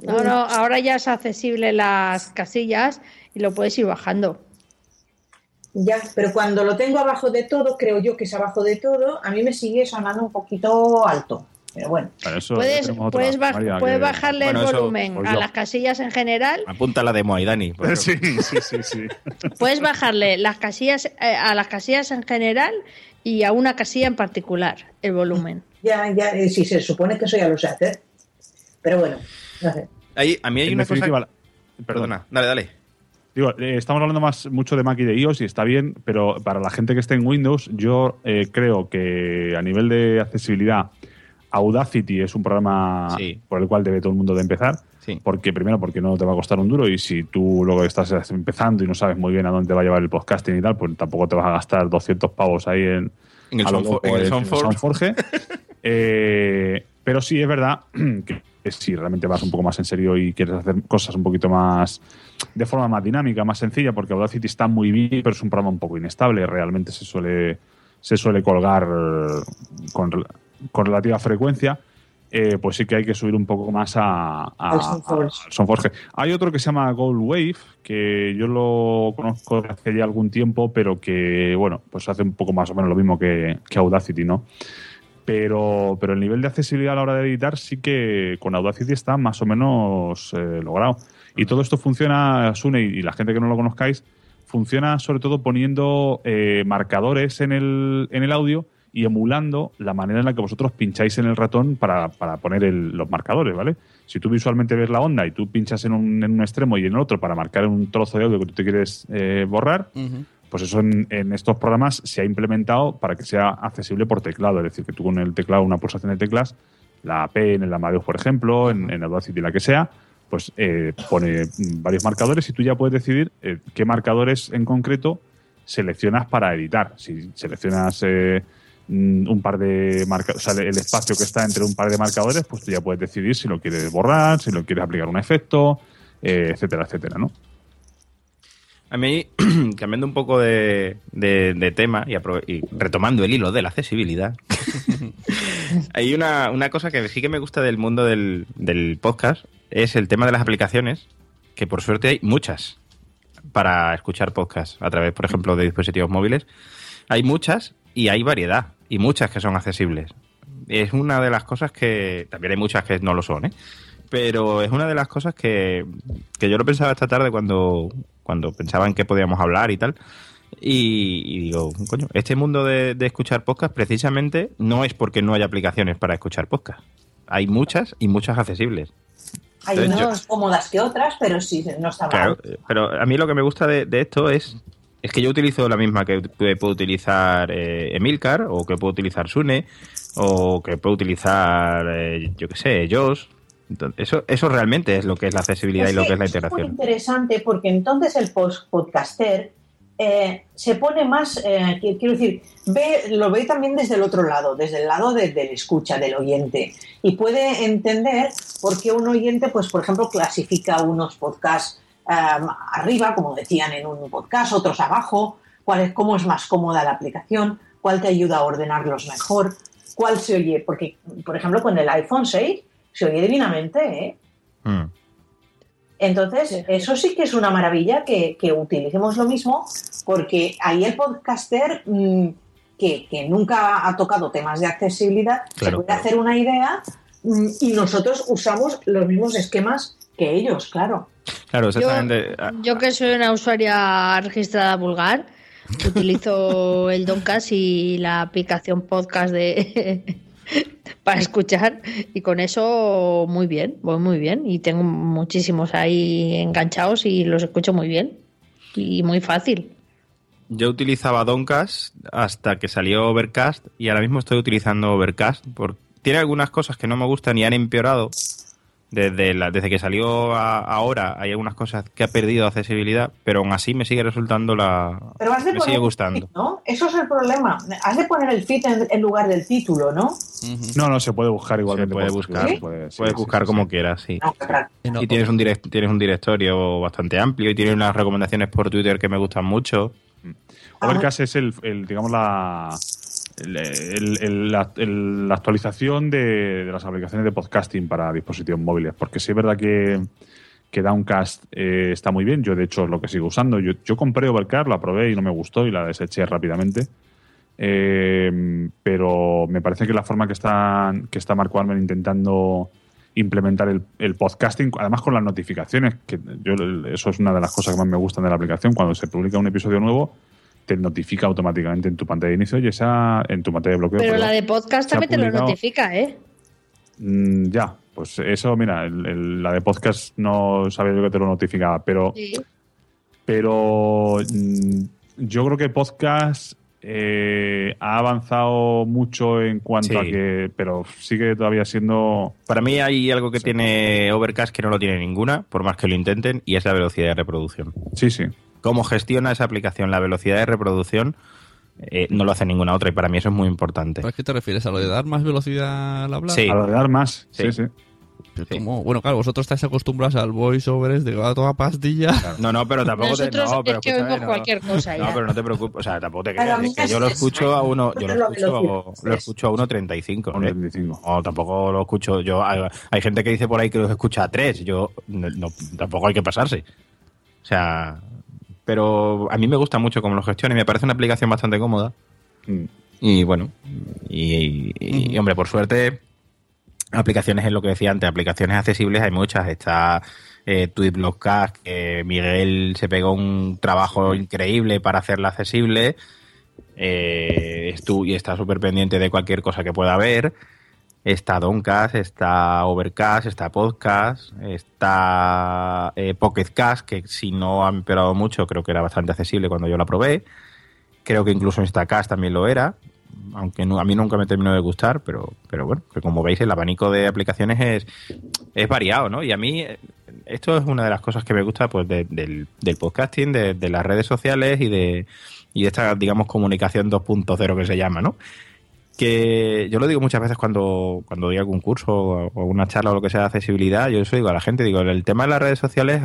No, ahora ya es accesible las casillas y lo puedes ir bajando. Ya, pero cuando lo tengo abajo de todo, creo yo que es abajo de todo, a mí me sigue sonando un poquito alto. Pero bueno. Puedes bajarle el volumen a las casillas en general. Apunta la demo ahí, Dani. Sí. Puedes bajarle las casillas a las casillas en general y a una casilla en particular el volumen. Ya, sí, se supone que eso ya lo sé hacer. Pero bueno, no sé. A mí hay una cosa... Perdona, dale. Digo, estamos hablando mucho de Mac y de iOS y está bien, pero para la gente que esté en Windows, yo creo que a nivel de accesibilidad, Audacity es un programa por el cual debe todo el mundo de empezar, porque primero porque no te va a costar un duro y si tú luego estás empezando y no sabes muy bien a dónde te va a llevar el podcasting y tal, pues tampoco te vas a gastar 200 pavos ahí en el Soundforge. Pero sí, es verdad que si realmente vas un poco más en serio y quieres hacer cosas un poquito más de forma más dinámica, más sencilla, porque Audacity está muy bien, pero es un programa un poco inestable, realmente se suele colgar con relativa frecuencia, pues sí que hay que subir un poco más al Soundforge. Hay otro que se llama Gold Wave, que yo lo conozco hace ya algún tiempo, pero que bueno, pues hace un poco más o menos lo mismo que Audacity, ¿no? Pero el nivel de accesibilidad a la hora de editar sí que con Audacity está más o menos logrado. Y todo esto funciona, Sune, y la gente que no lo conozcáis, funciona sobre todo poniendo marcadores en el audio y emulando la manera en la que vosotros pincháis en el ratón para poner los marcadores, ¿vale? Si tú visualmente ves la onda y tú pinchas en un extremo y en el otro para marcar un trozo de audio que tú te quieres borrar... Uh-huh. Pues eso en estos programas se ha implementado para que sea accesible por teclado. Es decir, que tú con el teclado, una pulsación de teclas, la P en el Amadeus, por ejemplo, en Audacity, la que sea, pues pone varios marcadores y tú ya puedes decidir qué marcadores en concreto seleccionas para editar. Si seleccionas un par de marcadores, o sea, el espacio que está entre un par de marcadores, pues tú ya puedes decidir si lo quieres borrar, si lo quieres aplicar un efecto, etcétera, etcétera, ¿no? A mí, cambiando un poco de tema y retomando el hilo de la accesibilidad, hay una cosa que sí que me gusta del mundo del podcast, es el tema de las aplicaciones, que por suerte hay muchas para escuchar podcast a través, por ejemplo, de dispositivos móviles. Hay muchas y hay variedad, y muchas que son accesibles. Es una de las cosas que... También hay muchas que no lo son, ¿eh? Pero es una de las cosas que yo lo pensaba esta tarde cuando pensaba en qué podíamos hablar y tal. Y digo, coño, este mundo de escuchar podcast precisamente no es porque no haya aplicaciones para escuchar podcast. Hay muchas y muchas accesibles. Hay unas cómodas que otras, pero sí, no está mal. Claro, pero a mí lo que me gusta de esto es Es que yo utilizo la misma que puede utilizar Emilcar, o que puede utilizar Sune, o que puede utilizar, yo qué sé, Josh. Entonces, eso realmente es lo que es la accesibilidad y lo que es la integración. Es muy interesante porque entonces el podcaster se pone más, quiero decir, lo ve también desde el otro lado, desde el lado del escucha, del oyente. Y puede entender por qué un oyente, pues por ejemplo, clasifica unos podcasts arriba, como decían en un podcast, otros abajo, cómo es más cómoda la aplicación, cuál te ayuda a ordenarlos mejor, cuál se oye, porque por ejemplo con el iPhone 6 se oye divinamente, Entonces eso sí que es una maravilla que utilicemos lo mismo, porque ahí el podcaster que nunca ha tocado temas de accesibilidad, claro, se puede hacer una idea, y nosotros usamos los mismos esquemas que ellos, claro. Claro, exactamente. Yo que soy una usuaria registrada vulgar, utilizo el Doncast y la aplicación podcast para escuchar, y con eso voy muy bien y tengo muchísimos ahí enganchados y los escucho muy bien y muy fácil. Yo utilizaba Doncast hasta que salió Overcast y ahora mismo estoy utilizando Overcast porque tiene algunas cosas que no me gustan y han empeorado. Desde que salió ahora hay algunas cosas que ha perdido accesibilidad, pero aún así me sigue resultando me sigue gustando. Feed, ¿no? Eso es el problema. Has de poner el feed en lugar del título, ¿no? Uh-huh. No, se puede buscar igualmente. Puedes buscar como quieras, sí. No, claro. Y tienes un directorio bastante amplio y tienes unas recomendaciones por Twitter que me gustan mucho. Overcast es la actualización de las aplicaciones de podcasting para dispositivos móviles, porque sí es verdad que Downcast está muy bien. Yo de hecho es lo que sigo usando. Yo compré Overcast, la probé y no me gustó y la deseché rápidamente, pero me parece que la forma que está Marco Arment intentando implementar el podcasting, además con las notificaciones, que eso es una de las cosas que más me gustan de la aplicación. Cuando se publica un episodio nuevo te notifica automáticamente en tu pantalla de inicio y en tu pantalla de bloqueo. Pero la de podcast también te lo notifica, ¿eh? Ya, pues eso, mira, la de podcast no sabía yo que te lo notificaba, pero sí. Pero yo creo que podcast ha avanzado mucho en cuanto a que, pero sigue todavía siendo... Para mí hay algo que tiene Overcast que no lo tiene ninguna, por más que lo intenten, y es la velocidad de reproducción. Sí, sí. Cómo gestiona esa aplicación la velocidad de reproducción, no lo hace ninguna otra, y para mí eso es muy importante. ¿A qué te refieres? ¿A lo de dar más velocidad al hablar? Sí. A lo de dar más, sí. ¿Cómo? Bueno, claro, vosotros estáis acostumbrados al voiceover de toda pastilla. Claro. No, pero tampoco cualquier cosa ya. No, pero no te preocupes, o sea, tampoco te creas. Es que yo lo escucho a uno, lo escucho a 1.35. No, tampoco lo escucho yo. Hay gente que dice por ahí que los escucha a 3. Yo no, tampoco hay que pasarse. O sea, pero a mí me gusta mucho cómo lo gestiona y me parece una aplicación bastante cómoda. Y bueno, y hombre, por suerte, aplicaciones, es lo que decía antes, aplicaciones accesibles hay muchas. Está Twitblogcast, que Miguel se pegó un trabajo increíble para hacerla accesible, y está súper pendiente de cualquier cosa que pueda haber. Está Doncast, está Overcast, está Podcast, está Pocketcast, que si no ha empeorado mucho, creo que era bastante accesible cuando yo la probé. Creo que incluso Instacast también lo era, aunque a mí nunca me terminó de gustar, pero bueno, que como veis el abanico de aplicaciones es variado, ¿no? Y a mí esto es una de las cosas que me gusta, pues del podcasting, de las redes sociales y de esta, digamos, comunicación 2.0 que se llama, ¿no? Que yo lo digo muchas veces cuando doy algún curso o una charla o lo que sea de accesibilidad, yo eso digo a la gente, digo, el tema de las redes sociales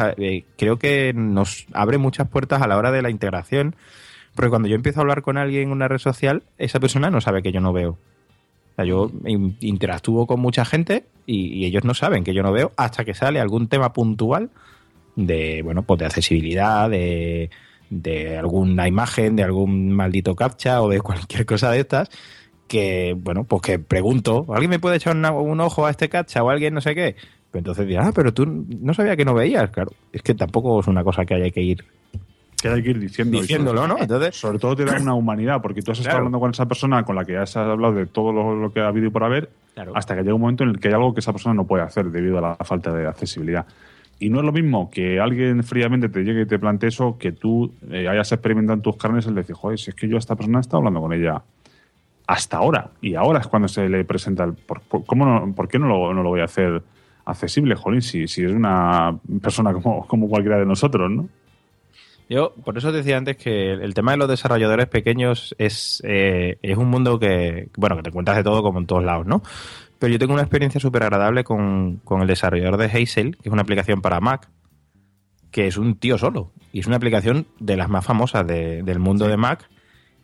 creo que nos abre muchas puertas a la hora de la integración, porque cuando yo empiezo a hablar con alguien en una red social, esa persona no sabe que yo no veo. O sea, yo interactúo con mucha gente y ellos no saben que yo no veo hasta que sale algún tema puntual de accesibilidad, de alguna imagen, de algún maldito captcha o de cualquier cosa de estas, que bueno, pues que pregunto, ¿alguien me puede echar un ojo a este captcha o alguien no sé qué? Pero entonces dirás, pero tú no sabía que no veías. Claro, es que tampoco es una cosa que haya que ir diciéndolo, ¿no? Entonces, sobre todo te da una humanidad, porque tú has estado hablando con esa persona con la que ya has hablado de todo lo que ha habido y por haber, hasta que llega un momento en el que hay algo que esa persona no puede hacer debido a la falta de accesibilidad. Y no es lo mismo que alguien fríamente te llegue y te plantee eso, que tú hayas experimentado en tus carnes el decir, joder, si es que yo a esta persona he estado hablando con ella hasta ahora, y ahora es cuando se le presenta el... ¿Por qué no lo voy a hacer accesible, jolín? Si es una persona como cualquiera de nosotros, ¿no? Yo, por eso decía antes que el tema de los desarrolladores pequeños es un mundo que te encuentras de todo como en todos lados, ¿no? Pero yo tengo una experiencia súper agradable con el desarrollador de Hazel, que es una aplicación para Mac, que es un tío solo. Y es una aplicación de las más famosas del mundo de Mac,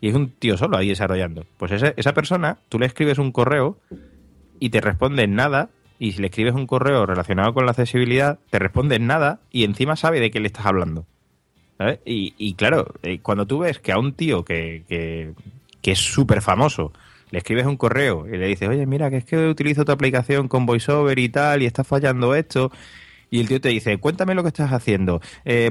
y es un tío solo ahí desarrollando. Pues esa persona, tú le escribes un correo y te responde en nada, y si le escribes un correo relacionado con la accesibilidad, te responde en nada y encima sabe de qué le estás hablando. ¿Sabes? Y claro, cuando tú ves que a un tío que es súper famoso le escribes un correo y le dices, oye, mira, que es que utilizo tu aplicación con VoiceOver y tal, y está fallando esto, y el tío te dice, cuéntame lo que estás haciendo,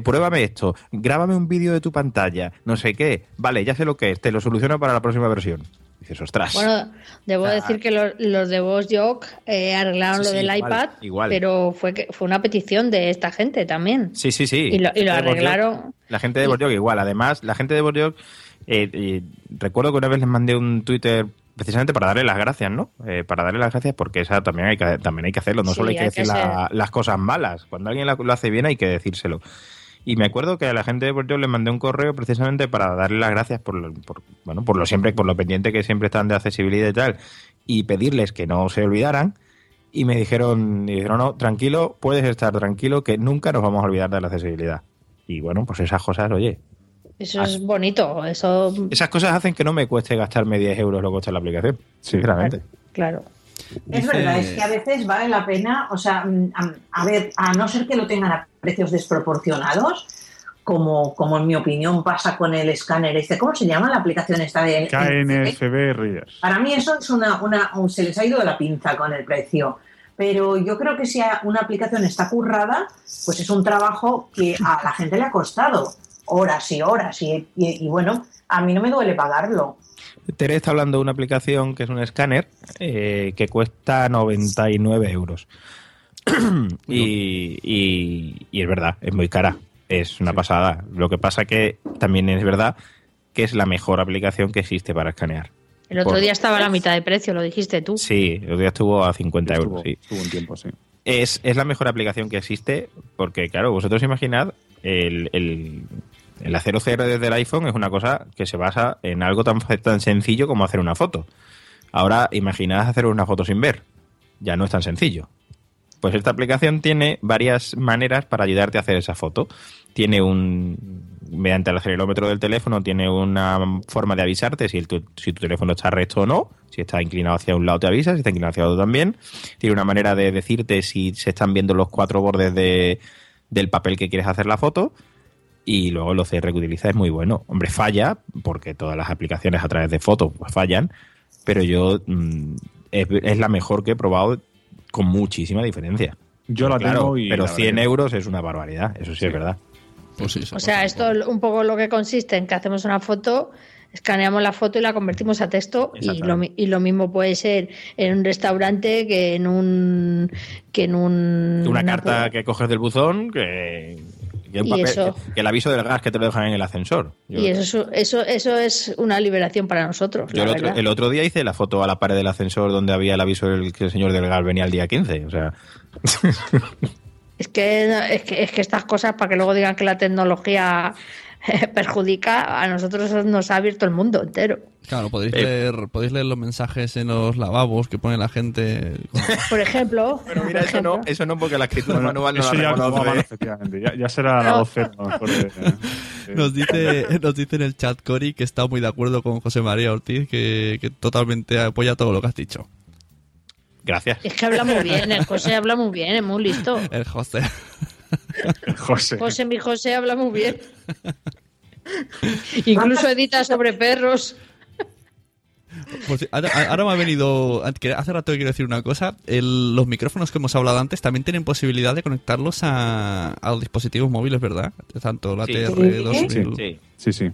pruébame esto, grábame un vídeo de tu pantalla, no sé qué, vale, ya sé lo que es, te lo soluciono para la próxima versión. Dices, ostras. Bueno, debo decir que los de Bosjock arreglaron lo del iPad, igual. Pero fue una petición de esta gente también. Sí. Y lo arreglaron. La gente de Bosjock igual. Además, la gente de Bosjock, recuerdo que una vez les mandé un Twitter precisamente para darle las gracias, ¿no? Para darle las gracias porque esa también hay que hacerlo. No solo hay que decir las cosas malas. Cuando alguien lo hace bien hay que decírselo. Y me acuerdo que a la gente de Bosjock les mandé un correo precisamente para darle las gracias por lo pendiente que siempre están de accesibilidad y tal, y pedirles que no se olvidaran. Y me dijeron, no, tranquilo, puedes estar tranquilo que nunca nos vamos a olvidar de la accesibilidad. Y bueno, pues esas cosas, oye. Eso es bonito. Esas cosas hacen que no me cueste gastarme 10 euros lo que cuesta la aplicación, sinceramente. Claro. Es verdad, es que a veces vale la pena, o sea, a ver, a no ser que lo tengan a precios desproporcionados, como en mi opinión pasa con el escáner este, ¿cómo se llama la aplicación esta de KNFB Reader? Para mí eso es se les ha ido de la pinza con el precio, pero yo creo que si una aplicación está currada, pues es un trabajo que a la gente le ha costado horas y horas y bueno, a mí no me duele pagarlo. Tere está hablando de una aplicación que es un escáner que cuesta 99 euros. y es verdad, es muy cara, es una pasada. Lo que pasa que también es verdad que es la mejor aplicación que existe para escanear. El otro día estaba a la mitad de precio, lo dijiste tú. Sí, el otro día estuvo a 50 euros. Sí. Estuvo un tiempo, sí. Es la mejor aplicación que existe porque, claro, vosotros imaginad el hacer OCR desde el iPhone es una cosa que se basa en algo tan sencillo como hacer una foto. Ahora, imaginad hacer una foto sin ver. Ya no es tan sencillo. Pues esta aplicación tiene varias maneras para ayudarte a hacer esa foto. Tiene mediante el acelerómetro del teléfono, tiene una forma de avisarte si tu teléfono está recto o no. Si está inclinado hacia un lado te avisa, si está inclinado hacia otro también. Tiene una manera de decirte si se están viendo los cuatro bordes del papel que quieres hacer la foto. Y luego el OCR que utiliza es muy bueno. Hombre, falla, porque todas las aplicaciones a través de fotos pues fallan, pero yo es la mejor que he probado con muchísima diferencia. Yo la claro, tengo y... Pero 100 euros es una barbaridad, eso sí. Es verdad. Pues sí, o sea, esto es un poco lo que consiste en que hacemos una foto, escaneamos la foto y la convertimos a texto y lo mismo puede ser en un restaurante que en un... Una carta que coges del buzón que... Que el aviso del gas que te lo dejan en el ascensor. Eso es una liberación para nosotros. Yo el otro día hice la foto a la pared del ascensor donde había el aviso que el señor del gas venía el día 15. O sea. Es que estas cosas, para que luego digan que la tecnología perjudica, a nosotros nos ha abierto el mundo entero. Claro, podéis leer los mensajes en los lavabos que pone la gente. Por ejemplo. Pero mira, eso no porque la escritura manual no la reconoce. Ya será la OCR. Nos dice en el chat Cori que está muy de acuerdo con José María Ortiz, que totalmente apoya todo lo que has dicho. Gracias. Es que habla muy bien, el José habla muy bien, es muy listo. El José. Mi José habla muy bien. Incluso edita sobre perros. Pues ahora me ha venido, hace rato que quiero decir una cosa, los micrófonos que hemos hablado antes también tienen posibilidad de conectarlos a los dispositivos móviles, ¿verdad? Tanto la TR2000. Sí.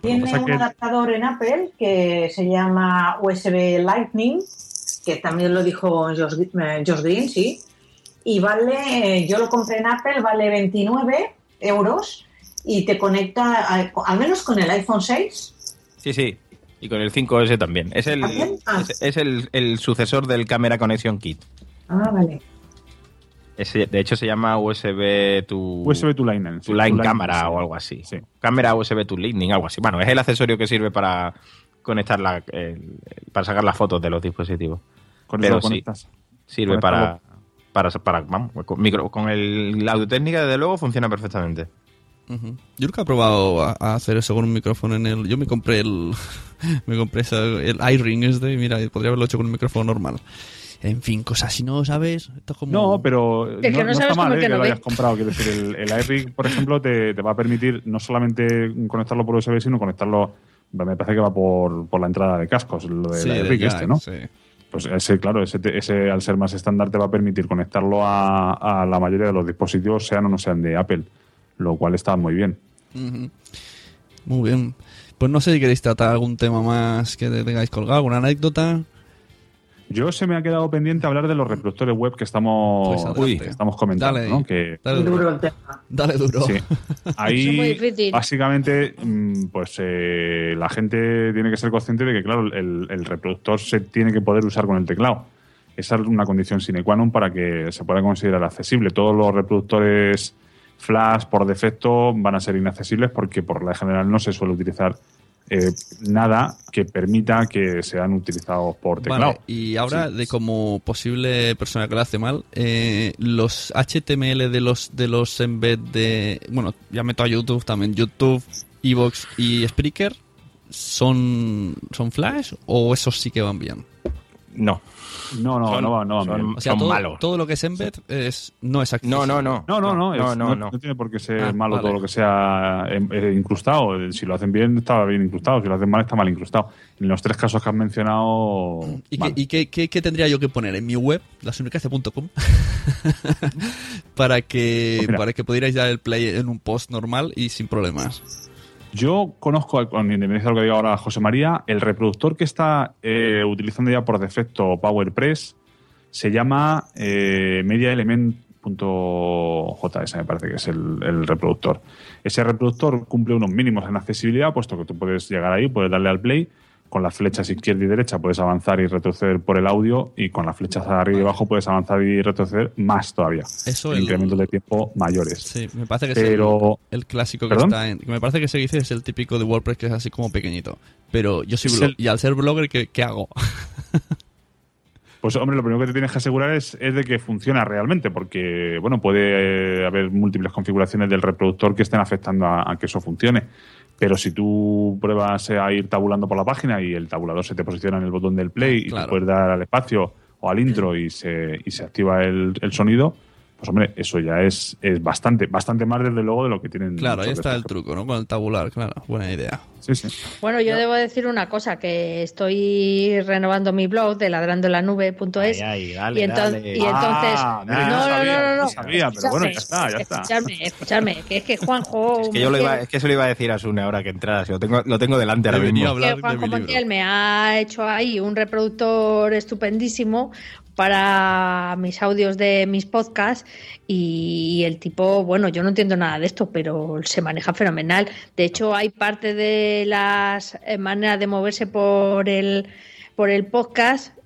Tiene un adaptador en Apple que se llama USB Lightning, que también lo dijo Josh Green, sí. y vale, yo lo compré en Apple, vale 29 euros, y te conecta, al menos con el iPhone 6. Sí, sí, y con el 5S también. Es el, es el sucesor del Camera Connection Kit. Ah, vale. De hecho se llama USB to Line Camera o algo así. Sí. Cámara USB to Lightning, algo así. Bueno, es el accesorio que sirve para conectar para sacar las fotos de los dispositivos. Con pero eso sí, sirve para vamos, con el audio técnica desde luego funciona perfectamente. Uh-huh. Yo nunca he probado a hacer eso con un micrófono en el. Yo me compré el iRing este y mira, podría haberlo hecho con un micrófono normal. En fin, cosas si no sabes, esto es como... No, pero no, no está mal que lo hayas comprado. Quiero decir, el iRig, por ejemplo, te va a permitir no solamente conectarlo por USB, sino conectarlo, me parece que va por la entrada de cascos, lo del iRig este, ¿no? Sí. Pues ese, claro, ese al ser más estándar te va a permitir conectarlo a la mayoría de los dispositivos, sean o no sean de Apple, lo cual está muy bien. Uh-huh. Muy bien. Pues no sé si queréis tratar algún tema más que tengáis colgado, alguna anécdota... Yo se me ha quedado pendiente hablar de los reproductores web que estamos comentando, dale, ¿no? Dale duro. Sí. Ahí, básicamente, pues la gente tiene que ser consciente de que, claro, el reproductor se tiene que poder usar con el teclado. Esa es una condición sine qua non para que se pueda considerar accesible. Todos los reproductores Flash, por defecto, van a ser inaccesibles porque, por la general, no se suele utilizar nada que permita que sean utilizados por teclado. Vale, y ahora, sí, de como posible persona que lo hace mal, los HTML de los embed de... Bueno, ya meto a YouTube también. YouTube, iVoox y Spreaker, ¿son Flash o esos sí que van bien? No, son malos. O sea, todo lo que es embed no es accesible. No tiene por qué ser malo. Todo lo que sea incrustado, si lo hacen bien está bien incrustado, si lo hacen mal está mal incrustado. En los tres casos que has mencionado. ¿Qué tendría yo que poner en mi web, lasunnecracia.com, para que pudierais dar el play en un post normal y sin problemas? Yo conozco, con independencia de lo que diga ahora José María, el reproductor que está utilizando ya por defecto PowerPress se llama MediaElement.js, me parece que es el reproductor. Ese reproductor cumple unos mínimos en accesibilidad, puesto que tú puedes llegar ahí, puedes darle al play, con las flechas izquierda y derecha puedes avanzar y retroceder por el audio, y con las flechas arriba y abajo puedes avanzar y retroceder más todavía. Eso el incremento de tiempo mayores. Sí, me parece que es el clásico que está en... Me parece que se dice es el típico de WordPress, que es así como pequeñito. Pero yo soy blogger y al ser blogger, ¿qué hago? Pues hombre, lo primero que te tienes que asegurar es de que funciona realmente, porque bueno, puede haber múltiples configuraciones del reproductor que estén afectando a que eso funcione. Pero si tú pruebas a ir tabulando por la página y el tabulador se te posiciona en el botón del play, claro, y tú puedes dar al espacio o al intro y se activa el sonido, pues hombre, eso ya es bastante más, desde luego, de lo que tienen. Claro, ahí está el truco, ¿no? Con el tabular, claro, buena idea. Sí, sí. Bueno, yo debo decir una cosa, que estoy renovando mi blog de ladrandolanube.es y entonces no sabía, pero bueno, ya está. Escuchadme, que es que Juanjo... Es que eso le iba a decir a Sune ahora que entraras, lo tengo delante ahora mismo. Que Juanjo Montiel me ha hecho ahí un reproductor estupendísimo para mis audios de mis podcasts, y el tipo, bueno, yo no entiendo nada de esto, pero se maneja fenomenal. De hecho, hay parte de las maneras de moverse por el podcast,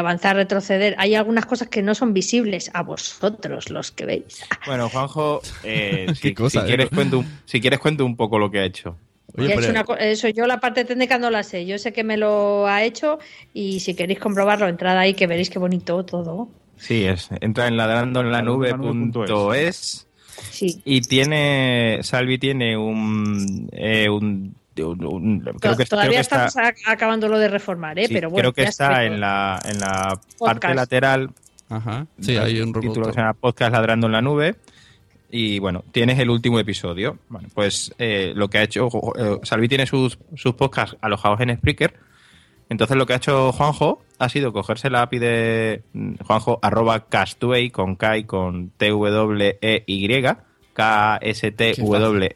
avanzar, retroceder. Hay algunas cosas que no son visibles a vosotros, los que veis. Bueno, Juanjo, si quieres cuento un poco lo que ha hecho. Oye, yo la parte técnica no la sé. Yo sé que me lo ha hecho, y si queréis comprobarlo, entrad ahí que veréis qué bonito todo. Sí, entra en ladrandoenlanube.es. Sí. Y Salvi tiene creo que está acabándolo de reformar, sí, pero bueno. Creo que está en la parte lateral. Ajá. Sí, hay un título que se llama Podcast Ladrando en la Nube. Y bueno, tienes el último episodio. Bueno, pues lo que ha hecho... Salvi tiene sus podcasts alojados en Spreaker. Entonces lo que ha hecho Juanjo ha sido cogerse la API de Juanjo @Castway con K y con TWEY, KSTWEY.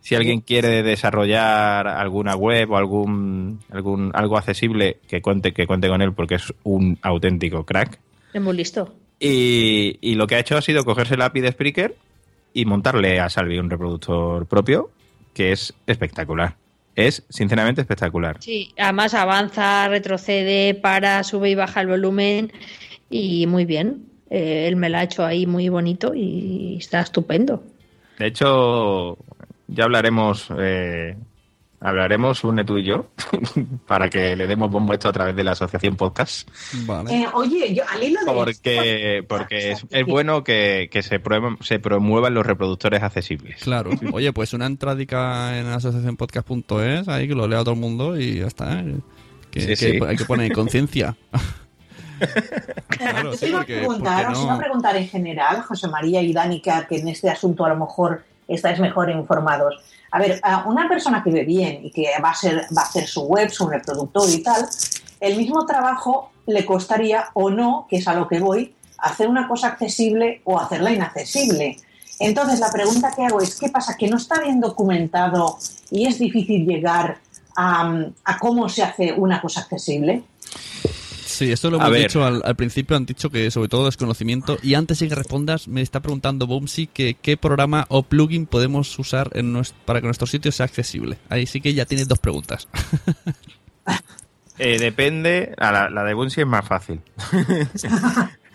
Si alguien quiere desarrollar alguna web o algo accesible, que cuente con él, porque es un auténtico crack. Es muy listo. Y lo que ha hecho ha sido cogerse la API de Spreaker y montarle a Salvi un reproductor propio, que es espectacular. Es sinceramente espectacular. Sí, además avanza, retrocede, para, sube y baja el volumen y muy bien. Él me lo ha hecho ahí muy bonito y está estupendo. De hecho, ya hablaremos Sune, tú y yo, para que le demos bombo esto a través de la asociación Podcast. Vale. Oye, yo al hilo de porque es bueno que se promuevan los reproductores accesibles. Claro. Oye, pues una entrádica en asociacionpodcast.es, ahí que lo lea todo el mundo y ya está. Sí. Hay que poner conciencia. Claro, sí, os iba a preguntar en general, José María y Dani, que en este asunto a lo mejor estáis mejor informados. A ver, una persona que ve bien y que va a hacer su web, su reproductor y tal, el mismo trabajo le costaría o no, que es a lo que voy, hacer una cosa accesible o hacerla inaccesible. Entonces la pregunta que hago es, ¿qué pasa? ¿Que no está bien documentado y es difícil llegar a cómo se hace una cosa accesible? Sí, esto lo hemos dicho al principio, han dicho que sobre todo desconocimiento. Y antes de que respondas, me está preguntando Bumsy que qué programa o plugin podemos usar para que nuestro sitio sea accesible. Ahí sí que ya tienes dos preguntas. Depende, la de Bumsy es más fácil.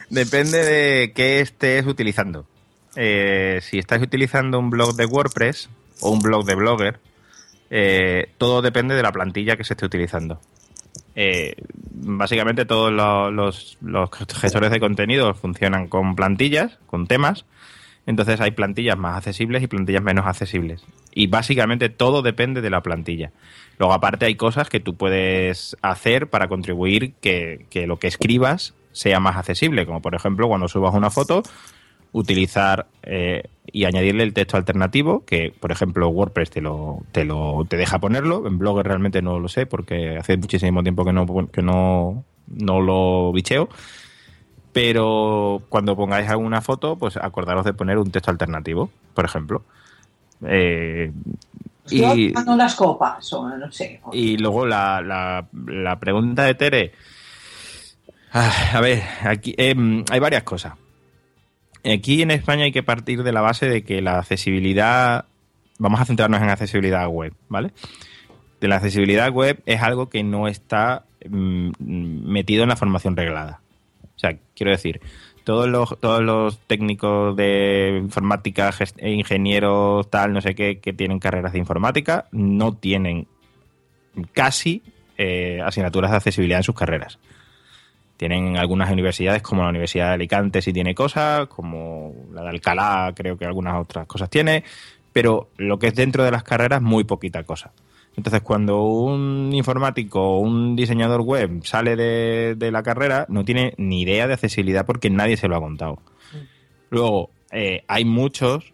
Depende de qué estés utilizando. Si estás utilizando un blog de WordPress o un blog de Blogger, todo depende de la plantilla que se esté utilizando. Básicamente todos los gestores de contenidos funcionan con plantillas, con temas. Entonces hay plantillas más accesibles y plantillas menos accesibles. Y básicamente todo depende de la plantilla. Luego aparte hay cosas que tú puedes hacer para contribuir que lo que escribas sea más accesible. Como por ejemplo cuando subas una foto, utilizar y añadirle el texto alternativo, que por ejemplo WordPress te deja ponerlo. En Blogger realmente no lo sé porque hace muchísimo tiempo que no lo bicheo, pero cuando pongáis alguna foto, pues acordaros de poner un texto alternativo, por ejemplo. Y las copas o no sé. Y luego la pregunta de Tere, a ver, aquí hay varias cosas. Aquí en España hay que partir de la base de que la accesibilidad, vamos a centrarnos en accesibilidad web, ¿vale? De la accesibilidad web es algo que no está metido en la formación reglada. O sea, quiero decir, todos los técnicos de informática, ingenieros, tal, no sé qué, que tienen carreras de informática, no tienen casi asignaturas de accesibilidad en sus carreras. Tienen algunas universidades, como la Universidad de Alicante sí tiene cosas, como la de Alcalá, creo que algunas otras cosas tiene, pero lo que es dentro de las carreras, muy poquita cosa. Entonces, cuando un informático o un diseñador web sale de la carrera, no tiene ni idea de accesibilidad porque nadie se lo ha contado. Luego, hay muchos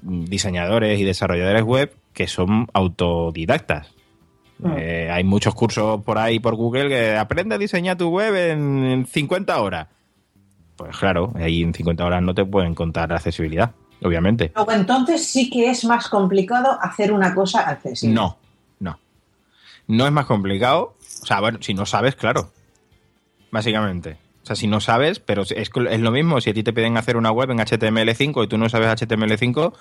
diseñadores y desarrolladores web que son autodidactas. Hay muchos cursos por ahí por Google que aprende a diseñar tu web en 50 horas. Pues claro, ahí en 50 horas no te pueden contar accesibilidad, obviamente. Pero entonces sí que es más complicado hacer una cosa accesible. No es más complicado. O sea, bueno, si no sabes, claro. Básicamente. O sea, si no sabes, pero es lo mismo. Si a ti te piden hacer una web en HTML5 y tú no sabes HTML5,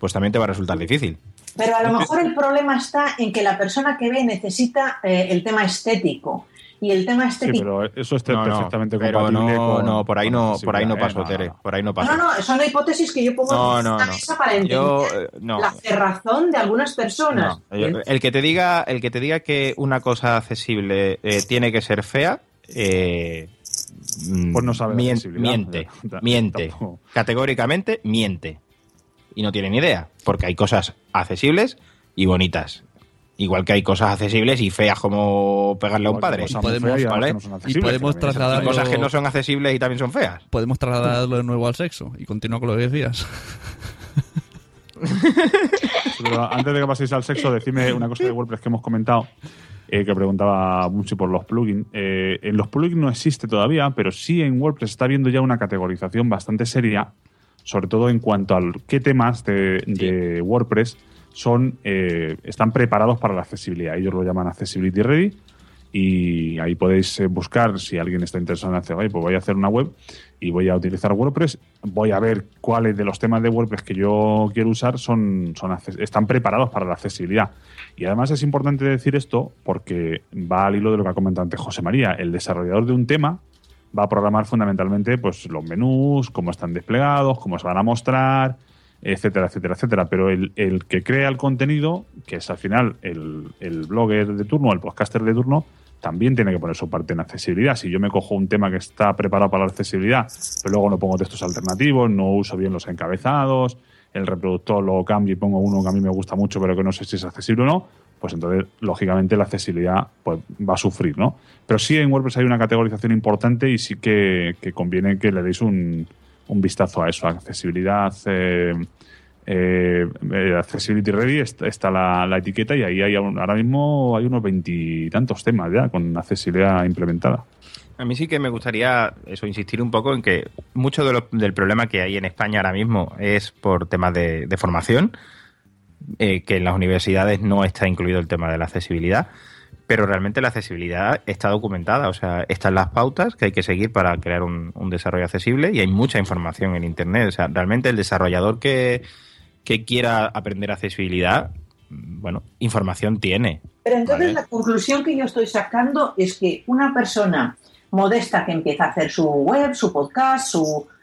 pues también te va a resultar difícil. Pero a lo mejor el problema está en que la persona que ve necesita el tema estético. Y el tema estético... Sí, pero eso está perfectamente compatible con... No, por ahí no paso, Tere. No, son hipótesis que yo pongo en la mesa para entender la cerrazón de algunas personas. El que te diga que una cosa accesible tiene que ser fea... pues no sabe miente. Categóricamente miente. Y no tiene ni idea, porque hay cosas accesibles y bonitas. Igual que hay cosas accesibles y feas como pegarle a un padre. Y podemos trasladarlo... Y cosas que no son accesibles y también son feas. Podemos trasladarlo de nuevo al sexo y continúa con lo que decías. Pero antes de que paséis al sexo, decidme una cosa de WordPress que hemos comentado. Que preguntaba mucho por los plugins. En los plugins no existe todavía, pero sí en WordPress está habiendo ya una categorización bastante seria, sobre todo en cuanto a qué temas de WordPress están preparados para la accesibilidad. Ellos lo llaman Accessibility Ready y ahí podéis buscar, si alguien está interesado en hacer, oye, pues voy a hacer una web y voy a utilizar WordPress, voy a ver cuáles de los temas de WordPress que yo quiero usar están preparados para la accesibilidad. Y además es importante decir esto porque va al hilo de lo que ha comentado antes José María. El desarrollador de un tema va a programar fundamentalmente pues los menús, cómo están desplegados, cómo se van a mostrar, etcétera, etcétera, etcétera. Pero el que crea el contenido, que es al final el blogger de turno, el podcaster de turno, también tiene que poner su parte en accesibilidad. Si yo me cojo un tema que está preparado para la accesibilidad, pero luego no pongo textos alternativos, no uso bien los encabezados, el reproductor lo cambio y pongo uno que a mí me gusta mucho pero que no sé si es accesible o no, pues entonces, lógicamente, la accesibilidad pues, va a sufrir, ¿no? Pero sí en WordPress hay una categorización importante y sí que conviene que le deis un vistazo a eso. Accesibilidad, Accessibility Ready, está la etiqueta, y ahí ahora mismo hay unos 20 y tantos temas ya con accesibilidad implementada. A mí sí que me gustaría eso, insistir un poco en que mucho del problema que hay en España ahora mismo es por temas de formación, que en las universidades no está incluido el tema de la accesibilidad, pero realmente la accesibilidad está documentada, o sea, están las pautas que hay que seguir para crear un desarrollo accesible, y hay mucha información en Internet. O sea, realmente el desarrollador que quiera aprender accesibilidad, bueno, información tiene. Pero entonces, ¿vale? La conclusión que yo estoy sacando es que una persona modesta que empieza a hacer su web, su podcast,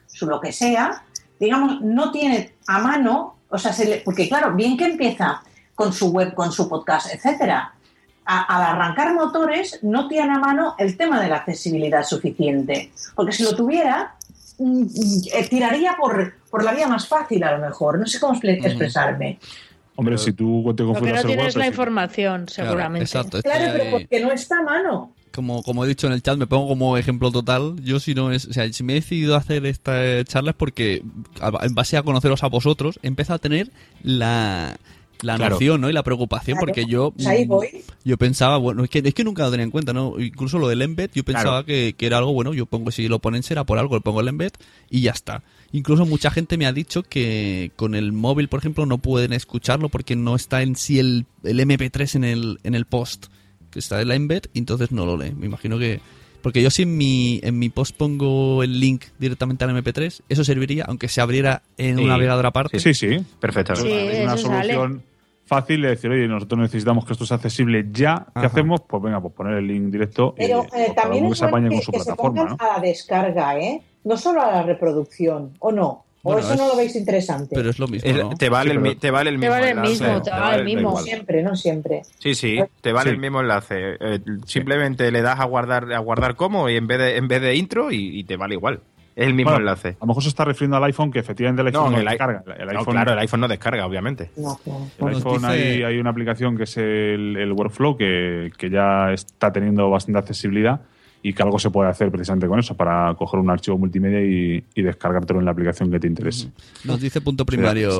su lo que sea, digamos, no tiene a mano, o sea, porque claro, bien que empieza con su web, con su podcast, etcétera, al arrancar motores no tiene a mano el tema de la accesibilidad suficiente, porque si lo tuviera tiraría por la vía más fácil, a lo mejor, no sé cómo expresarme. Hombre, pero si tú te confundes, no tienes la información, seguramente. Claro, exacto, pero porque no está a mano. Como he dicho en el chat, me pongo como ejemplo total. Yo si me he decidido hacer esta charla es porque, en base a conoceros a vosotros, empiezo a tener la claro, noción, ¿no? Y la preocupación, claro, porque yo pensaba, bueno, es que nunca lo tenía en cuenta, ¿no? Incluso lo del embed, yo pensaba, claro, que era algo, bueno, yo pongo, si lo ponen será por algo, le pongo el embed y ya está. Incluso mucha gente me ha dicho que con el móvil, por ejemplo, no pueden escucharlo porque no está en sí el MP3 en el post, que está en la embed, y entonces no lo lee. Me imagino que, porque yo si en mi post pongo el link directamente al MP3, eso serviría, aunque se abriera en un navegador aparte. Sí, sí, perfectamente. Sí, es una solución fácil de decir, oye, nosotros necesitamos que esto sea accesible ya. ¿Qué hacemos? Pues venga, pues poner el link directo. Pero también es bueno que se pongan, ¿no?, a la descarga, no solo a la reproducción, ¿o no? Bueno, ¿o eso no lo veis interesante? Pero es lo mismo, ¿no? Te vale el mismo enlace. Siempre, no siempre. Sí, te vale el mismo enlace. Simplemente le das a guardar como, y en vez de intro, y te vale igual. Es el mismo enlace. A lo mejor se está refiriendo al iPhone, que efectivamente el iPhone no descarga. El iPhone no descarga, obviamente. No, claro. El iPhone dice, hay una aplicación que es el Workflow, que ya está teniendo bastante accesibilidad, y que algo se puede hacer precisamente con eso, para coger un archivo multimedia y descargártelo en la aplicación que te interese. Nos dice Punto Primario,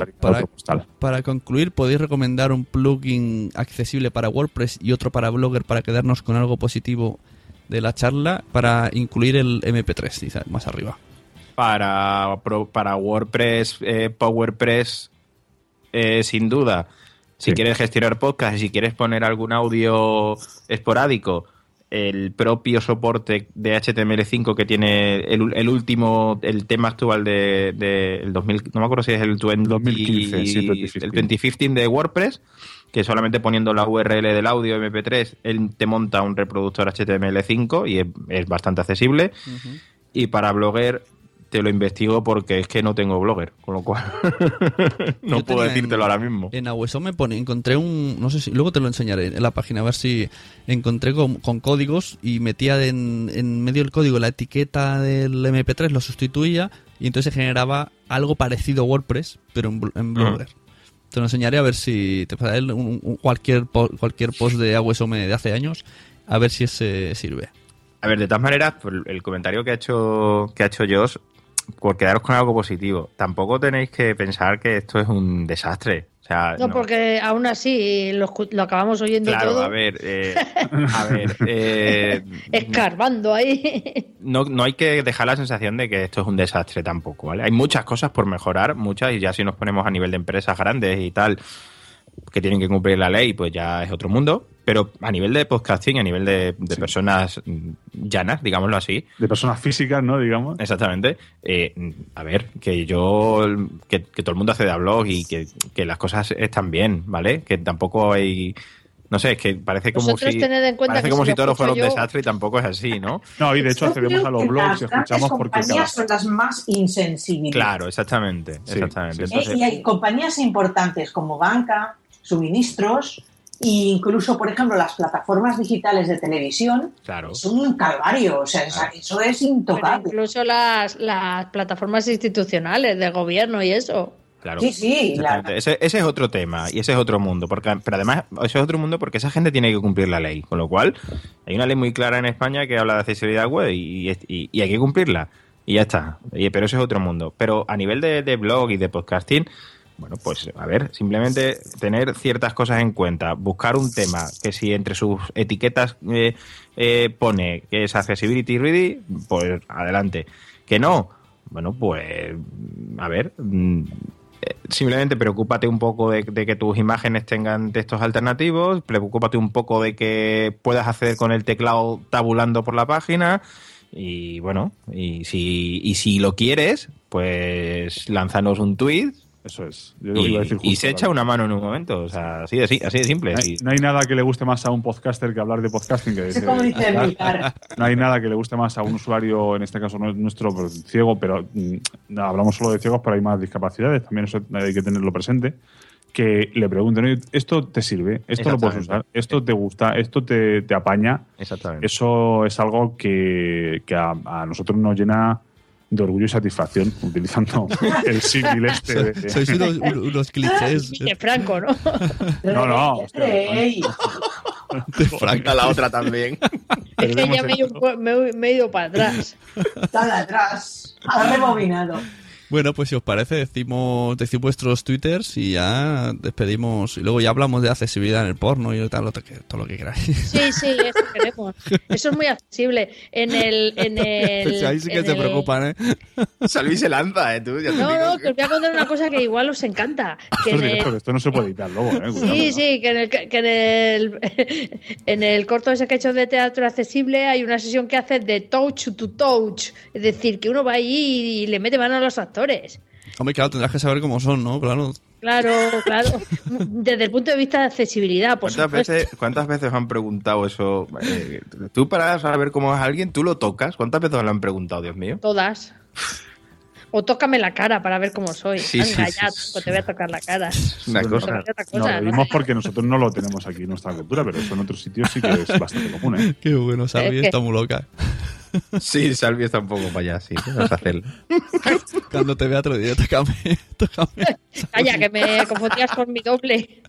para concluir, ¿podéis recomendar un plugin accesible para WordPress y otro para Blogger para quedarnos con algo positivo de la charla, para incluir el MP3, quizás, más arriba? Para WordPress, PowerPress, sin duda. Si quieres gestionar podcasts, si quieres poner algún audio esporádico, el propio soporte de HTML5 que tiene el último, el tema actual del 2000, no me acuerdo si es el 2015, sí, 2015. El 2015 de WordPress, que solamente poniendo la URL del audio MP3, él te monta un reproductor HTML5 y es bastante accesible. Uh-huh. Y para Blogger te lo investigo porque es que no tengo Blogger, con lo cual no puedo decírtelo ahora mismo. En Aweso me pone, encontré no sé si, luego te lo enseñaré en la página, a ver si encontré con códigos, y metía en medio del código la etiqueta del MP3, lo sustituía y entonces se generaba algo parecido a WordPress, pero en Blogger. Uh-huh. Te lo enseñaré, a ver si te pasaré cualquier post de Aweso de hace años, a ver si ese sirve. A ver, de todas maneras, el comentario que ha hecho Josh, por quedaros con algo positivo, tampoco tenéis que pensar que esto es un desastre. O sea, no, porque aún así lo acabamos oyendo, claro, todo. Claro, a ver, escarbando ahí. No hay que dejar la sensación de que esto es un desastre tampoco, ¿vale? Hay muchas cosas por mejorar, muchas, y ya si nos ponemos a nivel de empresas grandes y tal, que tienen que cumplir la ley, pues ya es otro mundo. Pero a nivel de podcasting, a nivel de personas llanas, digámoslo así. De personas físicas, ¿no? Digamos. Exactamente. A ver, que yo... Que todo el mundo hace de blog y que las cosas están bien, ¿vale? Que tampoco hay... No sé, es que parece como si todo fuera un desastre y tampoco es así, ¿no? No, y de hecho accedemos a los blogs y escuchamos porque... Las compañías son las más insensibles. Claro, exactamente. Sí, exactamente. Sí. Entonces, y hay compañías importantes como banca, suministros... Incluso, por ejemplo, las plataformas digitales de televisión son un calvario, o sea, eso es intocable. Pero incluso las plataformas institucionales de gobierno y eso. Claro. Sí, sí. Ese es otro tema y ese es otro mundo, porque, pero además ese es otro mundo porque esa gente tiene que cumplir la ley, con lo cual hay una ley muy clara en España que habla de accesibilidad web y hay que cumplirla y ya está. Pero ese es otro mundo. Pero a nivel de blog y de podcasting... Bueno, pues a ver, simplemente tener ciertas cosas en cuenta, buscar un tema que si entre sus etiquetas pone que es accessibility ready, pues adelante. Que no, bueno, pues a ver, simplemente preocúpate un poco de que tus imágenes tengan textos alternativos, preocúpate un poco de que puedas acceder con el teclado tabulando por la página. Y bueno, y si lo quieres, pues lánzanos un tweet. Eso es. Yo y, iba a decir justo, y se echa una mano en un momento, o sea, así de simple. No hay nada que le guste más a un podcaster que hablar de podcasting. Que es como dice Emilcar. No hay nada que le guste más a un usuario, en este caso nuestro ciego, pero no, hablamos solo de ciegos, pero hay más discapacidades, también eso hay que tenerlo presente. Que le pregunten, oye, ¿esto te sirve? ¿Esto lo puedes usar? ¿Esto te gusta? ¿Esto te apaña? Exactamente. Eso es algo que a nosotros nos llena de orgullo y satisfacción, utilizando el símil este. Sois unos clichés. De Franco, ¿no? No. De Franco a la otra también. Es que ya me he ido para atrás. Para atrás. Ha rebobinado. Bueno, pues si os parece, decimos vuestros twitters y ya despedimos. Y luego ya hablamos de accesibilidad en el porno y tal, todo lo que queráis. Sí, sí, eso queremos. Eso es muy accesible. En el ahí sí que se preocupan, ¿eh? Salvi se lanza, ¿eh? Tú, ya no, que os voy a contar una cosa que igual os encanta. Que esto no se puede editar luego, ¿eh? Sí, que en el corto ese que he hecho de teatro accesible hay una sesión que hace de touch to touch. Es decir, que uno va allí y le mete mano a los actores. Hombre, claro, tendrás que saber cómo son, ¿no? Claro. Desde el punto de vista de accesibilidad, por supuesto. ¿Cuántas veces han preguntado eso? Tú para saber cómo es alguien, ¿tú lo tocas? ¿Cuántas veces lo han preguntado, Dios mío? Todas. O tócame la cara para ver cómo soy. Sí, anda, sí, ya, sí. Te voy a tocar la cara. Una cosa. No, lo dimos porque nosotros no lo tenemos aquí en nuestra cultura, pero eso en otros sitios sí que es bastante común, ¿eh? Qué bueno, Salvi está muy loca. Sí, Salvi está un poco para allá, sí. Vas a hacer. Cuando te vea otro día, tócame. Calla, que me confundías con mi doble.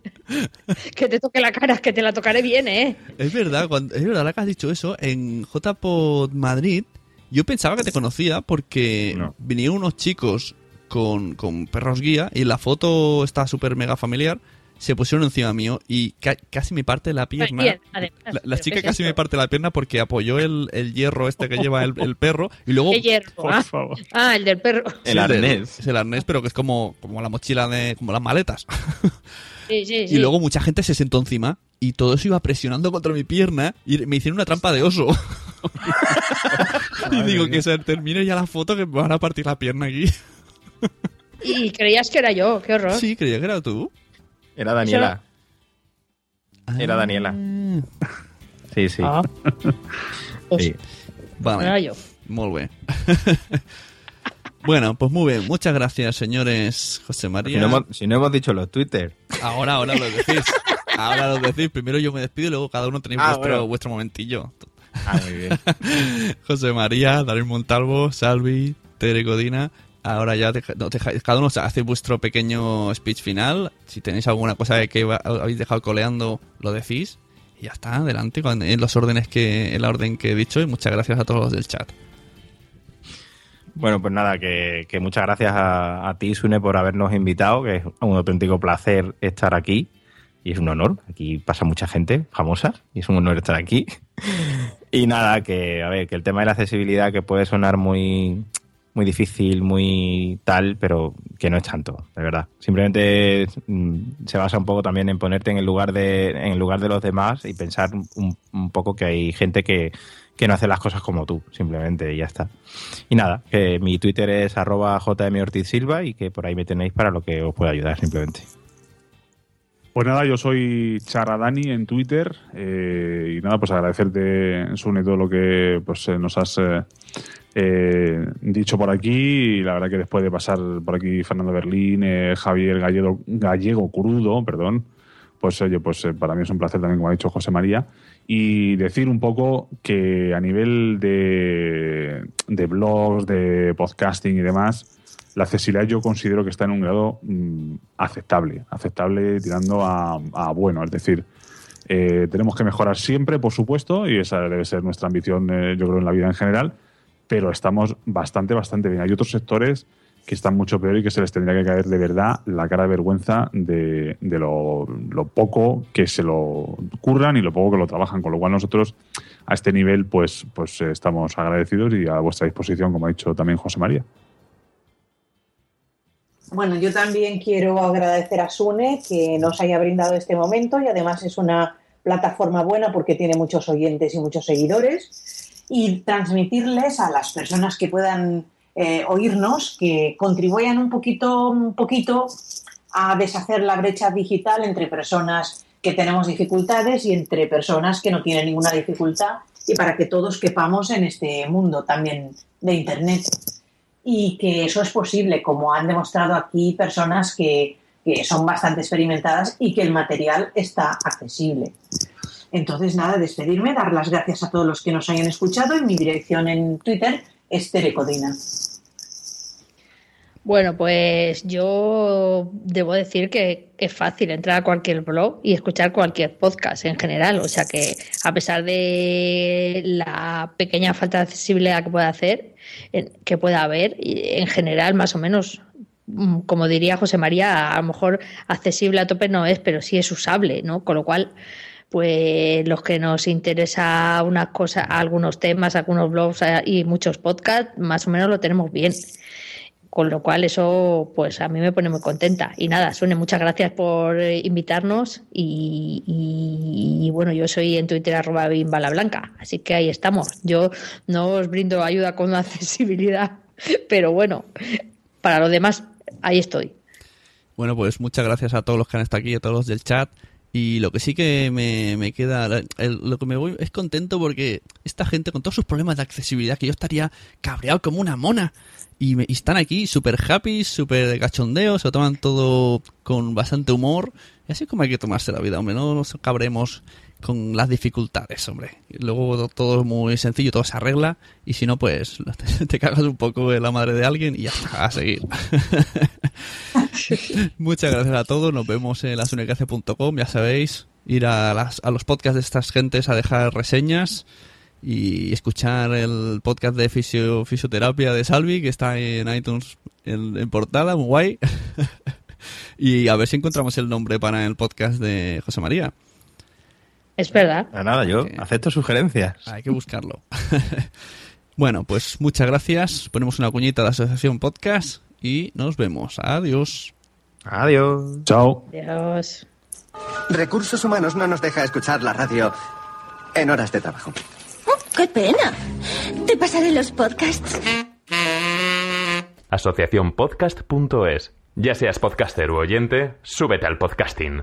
Que te toque la cara, que te la tocaré bien, ¿eh? Es verdad que has dicho eso. En JPod Madrid, yo pensaba que te conocía porque vinieron unos chicos con perros guía y la foto está súper mega familiar. Se pusieron encima mío y casi me parte la pierna. Bien, además, la chica casi me parte la pierna porque apoyó el hierro este que lleva el perro y luego... ¿Qué hierro? Por favor. Ah, el del perro. El arnés. Es el arnés, pero que es como la mochila como las maletas. Sí. Y luego mucha gente se sentó encima y todo eso iba presionando contra mi pierna y me hicieron una trampa de oso. Y digo que se termine ya la foto que me van a partir la pierna aquí. ¿Y creías que era yo? Qué horror. Sí, creía que era tú. Era Daniela. Era Daniela. Sí. Ah. Sí. Vale. Era yo. Muy bien. Bueno, pues muy bien. Muchas gracias, señores José María. Si no hemos dicho los Twitter. Ahora los decís. Primero yo me despido y luego cada uno tenéis vuestro momentillo. Ah, muy bien. José María, Daniel Montalvo, Salvi, Tere Codina... Ahora ya cada uno hace vuestro pequeño speech final. Si tenéis alguna cosa que habéis dejado coleando, lo decís. Y ya está, adelante, en la orden que he dicho. Y muchas gracias a todos los del chat. Bueno, pues nada, que muchas gracias a ti, Sune, por habernos invitado. Que es un auténtico placer estar aquí. Y es un honor. Aquí pasa mucha gente famosa. Y es un honor estar aquí. Y nada, que el tema de la accesibilidad que puede sonar muy... muy difícil, muy tal, pero que no es tanto, de verdad. Simplemente se basa un poco también en ponerte en el lugar de los demás y pensar un poco que hay gente que no hace las cosas como tú, simplemente, y ya está. Y nada, que mi Twitter es @jmortizsilva y que por ahí me tenéis para lo que os pueda ayudar, simplemente. Pues nada, yo soy Charadani en Twitter y nada, pues agradecerte, Sune, todo lo que pues nos has dicho por aquí. Y la verdad que después de pasar por aquí Fernando Berlín, Javier Gallego Crudo, perdón, pues oye, pues para mí es un placer también, como ha dicho José María. Y decir un poco que a nivel de blogs, de podcasting y demás, la accesibilidad yo considero que está en un grado aceptable tirando a bueno. Es decir, tenemos que mejorar siempre, por supuesto, y esa debe ser nuestra ambición, yo creo, en la vida en general, pero estamos bastante bien. Hay otros sectores que están mucho peor y que se les tendría que caer de verdad la cara de vergüenza de lo poco que se lo curran y lo poco que lo trabajan, con lo cual nosotros a este nivel pues estamos agradecidos y a vuestra disposición, como ha dicho también José María. Bueno, yo también quiero agradecer a Sune que nos haya brindado este momento, y además es una plataforma buena porque tiene muchos oyentes y muchos seguidores, y transmitirles a las personas que puedan oírnos que contribuyan un poquito a deshacer la brecha digital entre personas que tenemos dificultades y entre personas que no tienen ninguna dificultad, y para que todos quepamos en este mundo también de Internet. Y que eso es posible, como han demostrado aquí personas que son bastante experimentadas y que el material está accesible. Entonces, nada, despedirme, dar las gracias a todos los que nos hayan escuchado, y mi dirección en Twitter es Tere Codina. Bueno, pues yo debo decir que es fácil entrar a cualquier blog y escuchar cualquier podcast en general. O sea que, a pesar de la pequeña falta de accesibilidad que pueda haber, en general, más o menos, como diría José María, a lo mejor accesible a tope no es, pero sí es usable, ¿no? Con lo cual, pues los que nos interesa unas cosas, algunos temas, algunos blogs y muchos podcasts, más o menos lo tenemos bien. Con lo cual eso, pues a mí me pone muy contenta. Y nada, Sune, muchas gracias por invitarnos. Y bueno, yo soy en Twitter @bimbalablanca, así que ahí estamos. Yo no os brindo ayuda con accesibilidad, pero bueno, para los demás, ahí estoy. Bueno, pues muchas gracias a todos los que han estado aquí, a todos los del chat. Y lo que sí que me queda, lo que me voy es contento porque esta gente con todos sus problemas de accesibilidad, que yo estaría cabreado como una mona, y están aquí súper happy, súper cachondeo, se lo toman todo con bastante humor, y así como hay que tomarse la vida, hombre, no nos cabremos con las dificultades, hombre. Luego todo es muy sencillo, todo se arregla, y si no, pues te cagas un poco en la madre de alguien y ya está, a seguir. Muchas gracias a todos, nos vemos en lasunnecracia.com, ya sabéis, ir a los podcasts de estas gentes a dejar reseñas y escuchar el podcast de fisioterapia de Salvi, que está en iTunes en portada, muy guay. Y a ver si encontramos el nombre para el podcast de José María. Es verdad. Nada, yo acepto sugerencias. Hay que buscarlo. Bueno, pues muchas gracias. Ponemos una cuñita de la Asociación Podcast y nos vemos. Adiós. Adiós. Chao. Adiós. Recursos Humanos no nos deja escuchar la radio en horas de trabajo. Oh, ¡qué pena! Te pasaré los podcasts. Asociacionpodcast.es. Ya seas podcaster u oyente, súbete al podcasting.